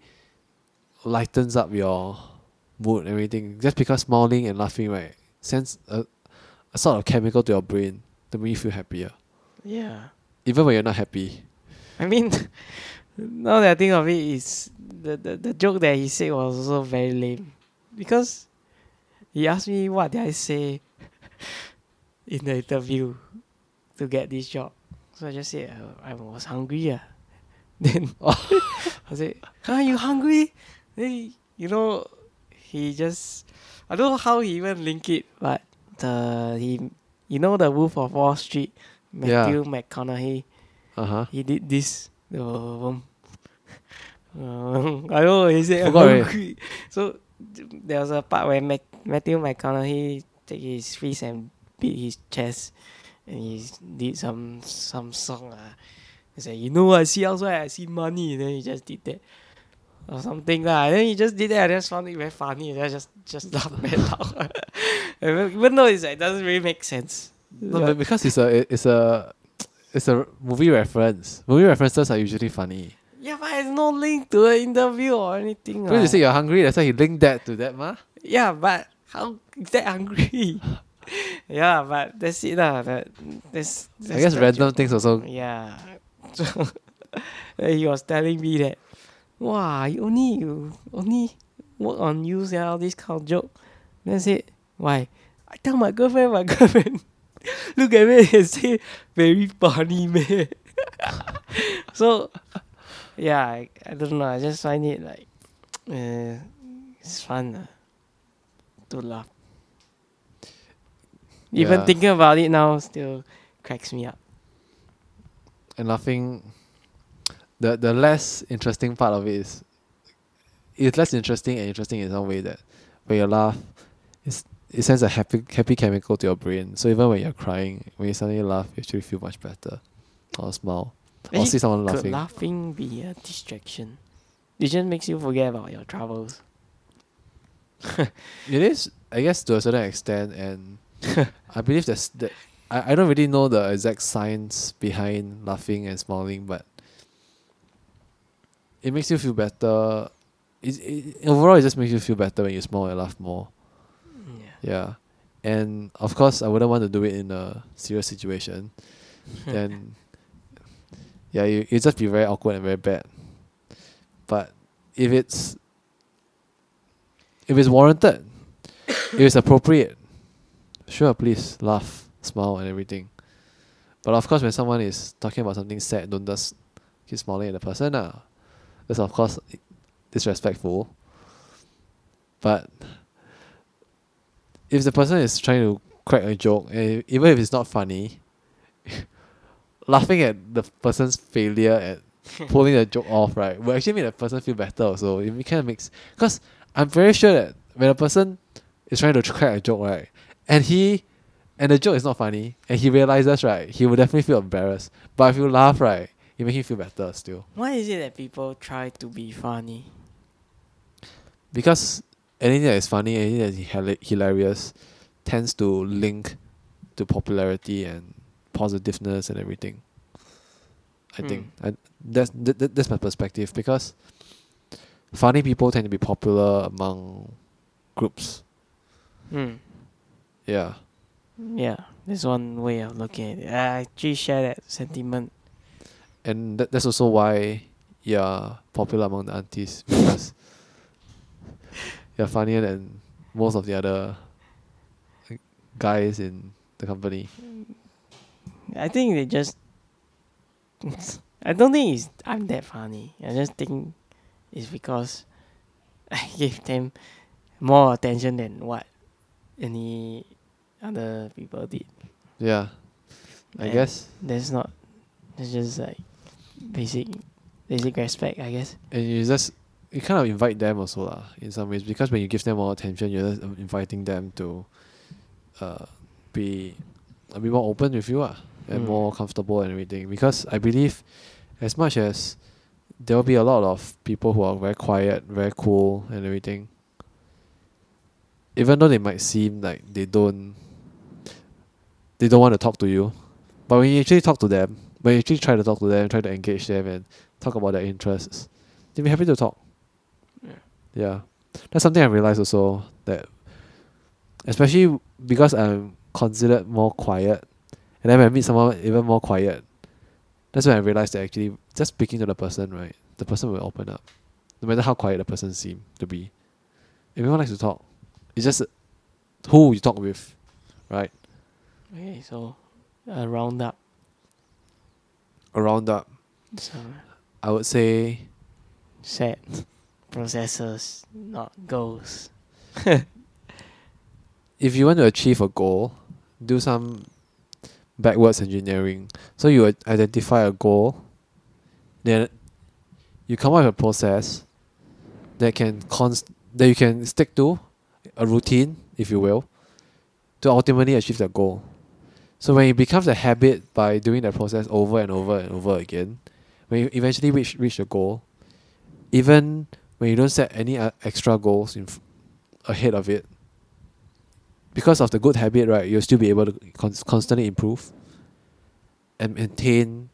lightens up your mood and everything. Just because smiling and laughing, right, sends a sort of chemical to your brain to make you feel happier. Yeah. Even when you're not happy. I mean, now that I think of it, is the joke that he said was also very lame. Because he asked me what did I say in the interview to get this job. So I just said, I was hungry. Then I said, are you hungry? Then, you know, he just, I don't know how he even linked it, but you know The Wolf of Wall Street, Matthew McConaughey, he did this. I don't know, he said, hungry. So there was a part where Matthew McConaughey took his fist and beat his chest. And he did some song. He said, you know what I see outside? I see money. And then he just did that. Or something. And then he just did that. I just found it very funny. And I just laughed very loud. Even though it doesn't really make sense. No, but because it's a movie reference. Movie references are usually funny. Yeah, but there's no link to an interview or anything. Because you say you're hungry, that's why you link that to that, ma. Yeah, but how is that hungry? Yeah, but that's it lah. I guess random things also. Yeah. So he was telling me that, wow, you only work on you, all this kind of joke. Then I said, why? I tell my girlfriend, look at me and say, very funny, man. So, yeah, I don't know. I just find it like, it's fun to laugh. Even thinking about it now still cracks me up. And laughing, the less interesting part of it is, it's less interesting and interesting in some way that when you laugh, it sends a happy chemical to your brain. So even when you're crying, when you suddenly laugh, you actually feel much better. Or smile. Actually, or see someone laughing. Could laughing be a distraction? It just makes you forget about your troubles. It is, I guess, to a certain extent, and I believe that I don't really know the exact science behind laughing and smiling, but it makes you feel better. Overall, it just makes you feel better when you smile and laugh more. Yeah. And of course, I wouldn't want to do it in a serious situation. Then, yeah, it'd just be very awkward and very bad. But if it's warranted, if it's appropriate, sure, please laugh, smile, and everything. But of course, when someone is talking about something sad, don't just keep smiling at the person. That's of course disrespectful. But if the person is trying to crack a joke, and even if it's not funny, laughing at the person's failure at pulling the joke off, right, will actually make the person feel better also. It kind of makes, because I'm very sure that when a person is trying to crack a joke, right, and the joke is not funny, and he realizes, right, he will definitely feel embarrassed. But if you laugh, right, it makes you feel better still. Why is it that people try to be funny? Because anything that is funny, anything that is hilarious tends to link to popularity and positiveness and everything. I think that's my perspective, because funny people tend to be popular among groups. Yeah, that's one way of looking at it. I actually share that sentiment. And that's also why you're popular among the aunties, because you're funnier than most of the other guys in the company. I think they just... I don't think I'm that funny. I just think it's because I give them more attention than what any other people did. Yeah, I guess. It's just like basic respect, I guess. And you kind of invite them also in some ways, because when you give them more attention, you're just inviting them to be a bit more open with you and more comfortable and everything. Because I believe, as much as there will be a lot of people who are very quiet, very cool and everything, even though they might seem like they don't want to talk to you, but when you actually talk to them, when you actually try to talk to them, try to engage them and talk about their interests, they'll be happy to talk. Yeah. That's something I realized also, that especially because I'm considered more quiet, and then when I meet someone even more quiet, that's when I realized that actually just speaking to the person, right, the person will open up, no matter how quiet the person seems to be. Everyone likes to talk. It's just who you talk with, right? Okay, so a roundup. So I would say set processes, not goals. If you want to achieve a goal, do some backwards engineering. So you identify a goal, then you come up with a process that that you can stick to, a routine, if you will, to ultimately achieve that goal. So when it becomes a habit by doing that process over and over and over again, when you eventually reach the goal, even when you don't set any extra goals ahead of it, because of the good habit, right, you'll still be able to constantly improve and maintain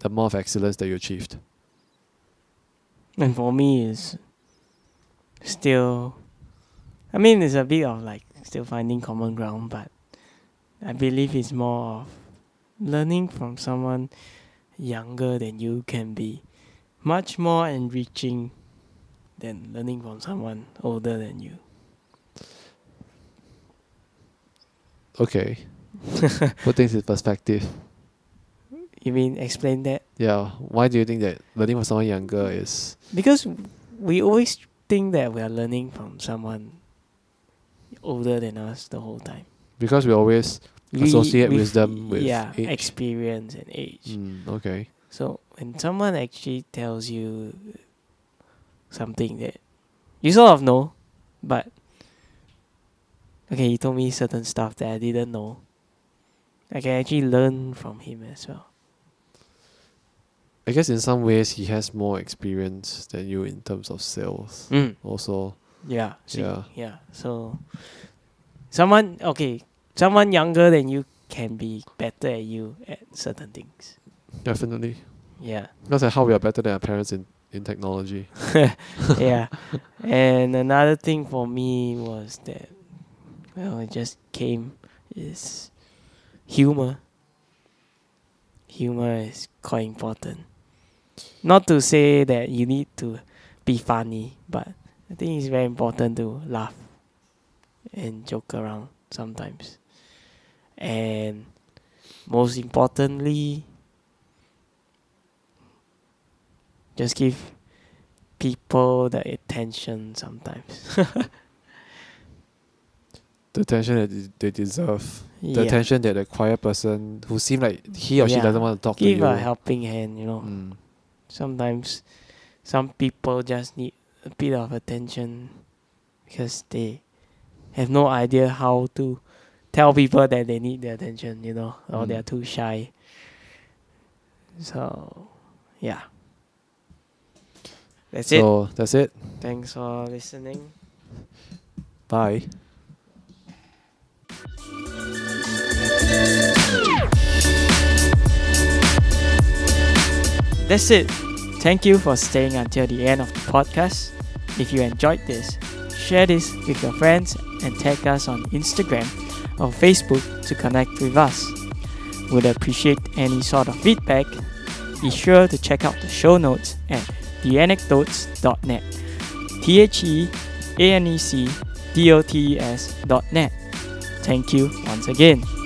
the amount of excellence that you achieved. And for me, it's still... I mean, it's a bit of like still finding common ground, but I believe it's more of learning from someone younger than you can be much more enriching than learning from someone older than you. Okay. Put things in perspective. You mean explain that? Yeah. Why do you think that learning from someone younger is... Because we always think that we are learning from someone older than us the whole time, because we always associate wisdom with age. Experience and age. Okay. So when someone actually tells you something that you sort of know, but okay, he told me certain stuff that I didn't know, I can actually learn from him as well. I guess in some ways he has more experience than you in terms of sales. Also. Yeah. See, yeah. So, someone younger than you can be better at you at certain things. Definitely. Yeah. That's like how we are better than our parents in technology. Yeah. And another thing for me was that, it just came, is humor. Humor is quite important. Not to say that you need to be funny, but I think it's very important to laugh and joke around sometimes. And most importantly, just give people the attention sometimes. The attention that they deserve. The attention that a quiet person who seems like he or she doesn't want to talk to you. Give a helping hand, Sometimes some people just need a bit of attention because they have no idea how to tell people that they need their attention, or they're too shy. So Yeah. That's it. That's it. Thanks for listening. Bye. That's it. Thank you for staying until the end of the podcast. If you enjoyed this, share this with your friends and tag us on Instagram or Facebook to connect with us. Would appreciate any sort of feedback. Be sure to check out the show notes at theanecdotes.net. theanecdotes.net. Thank you once again.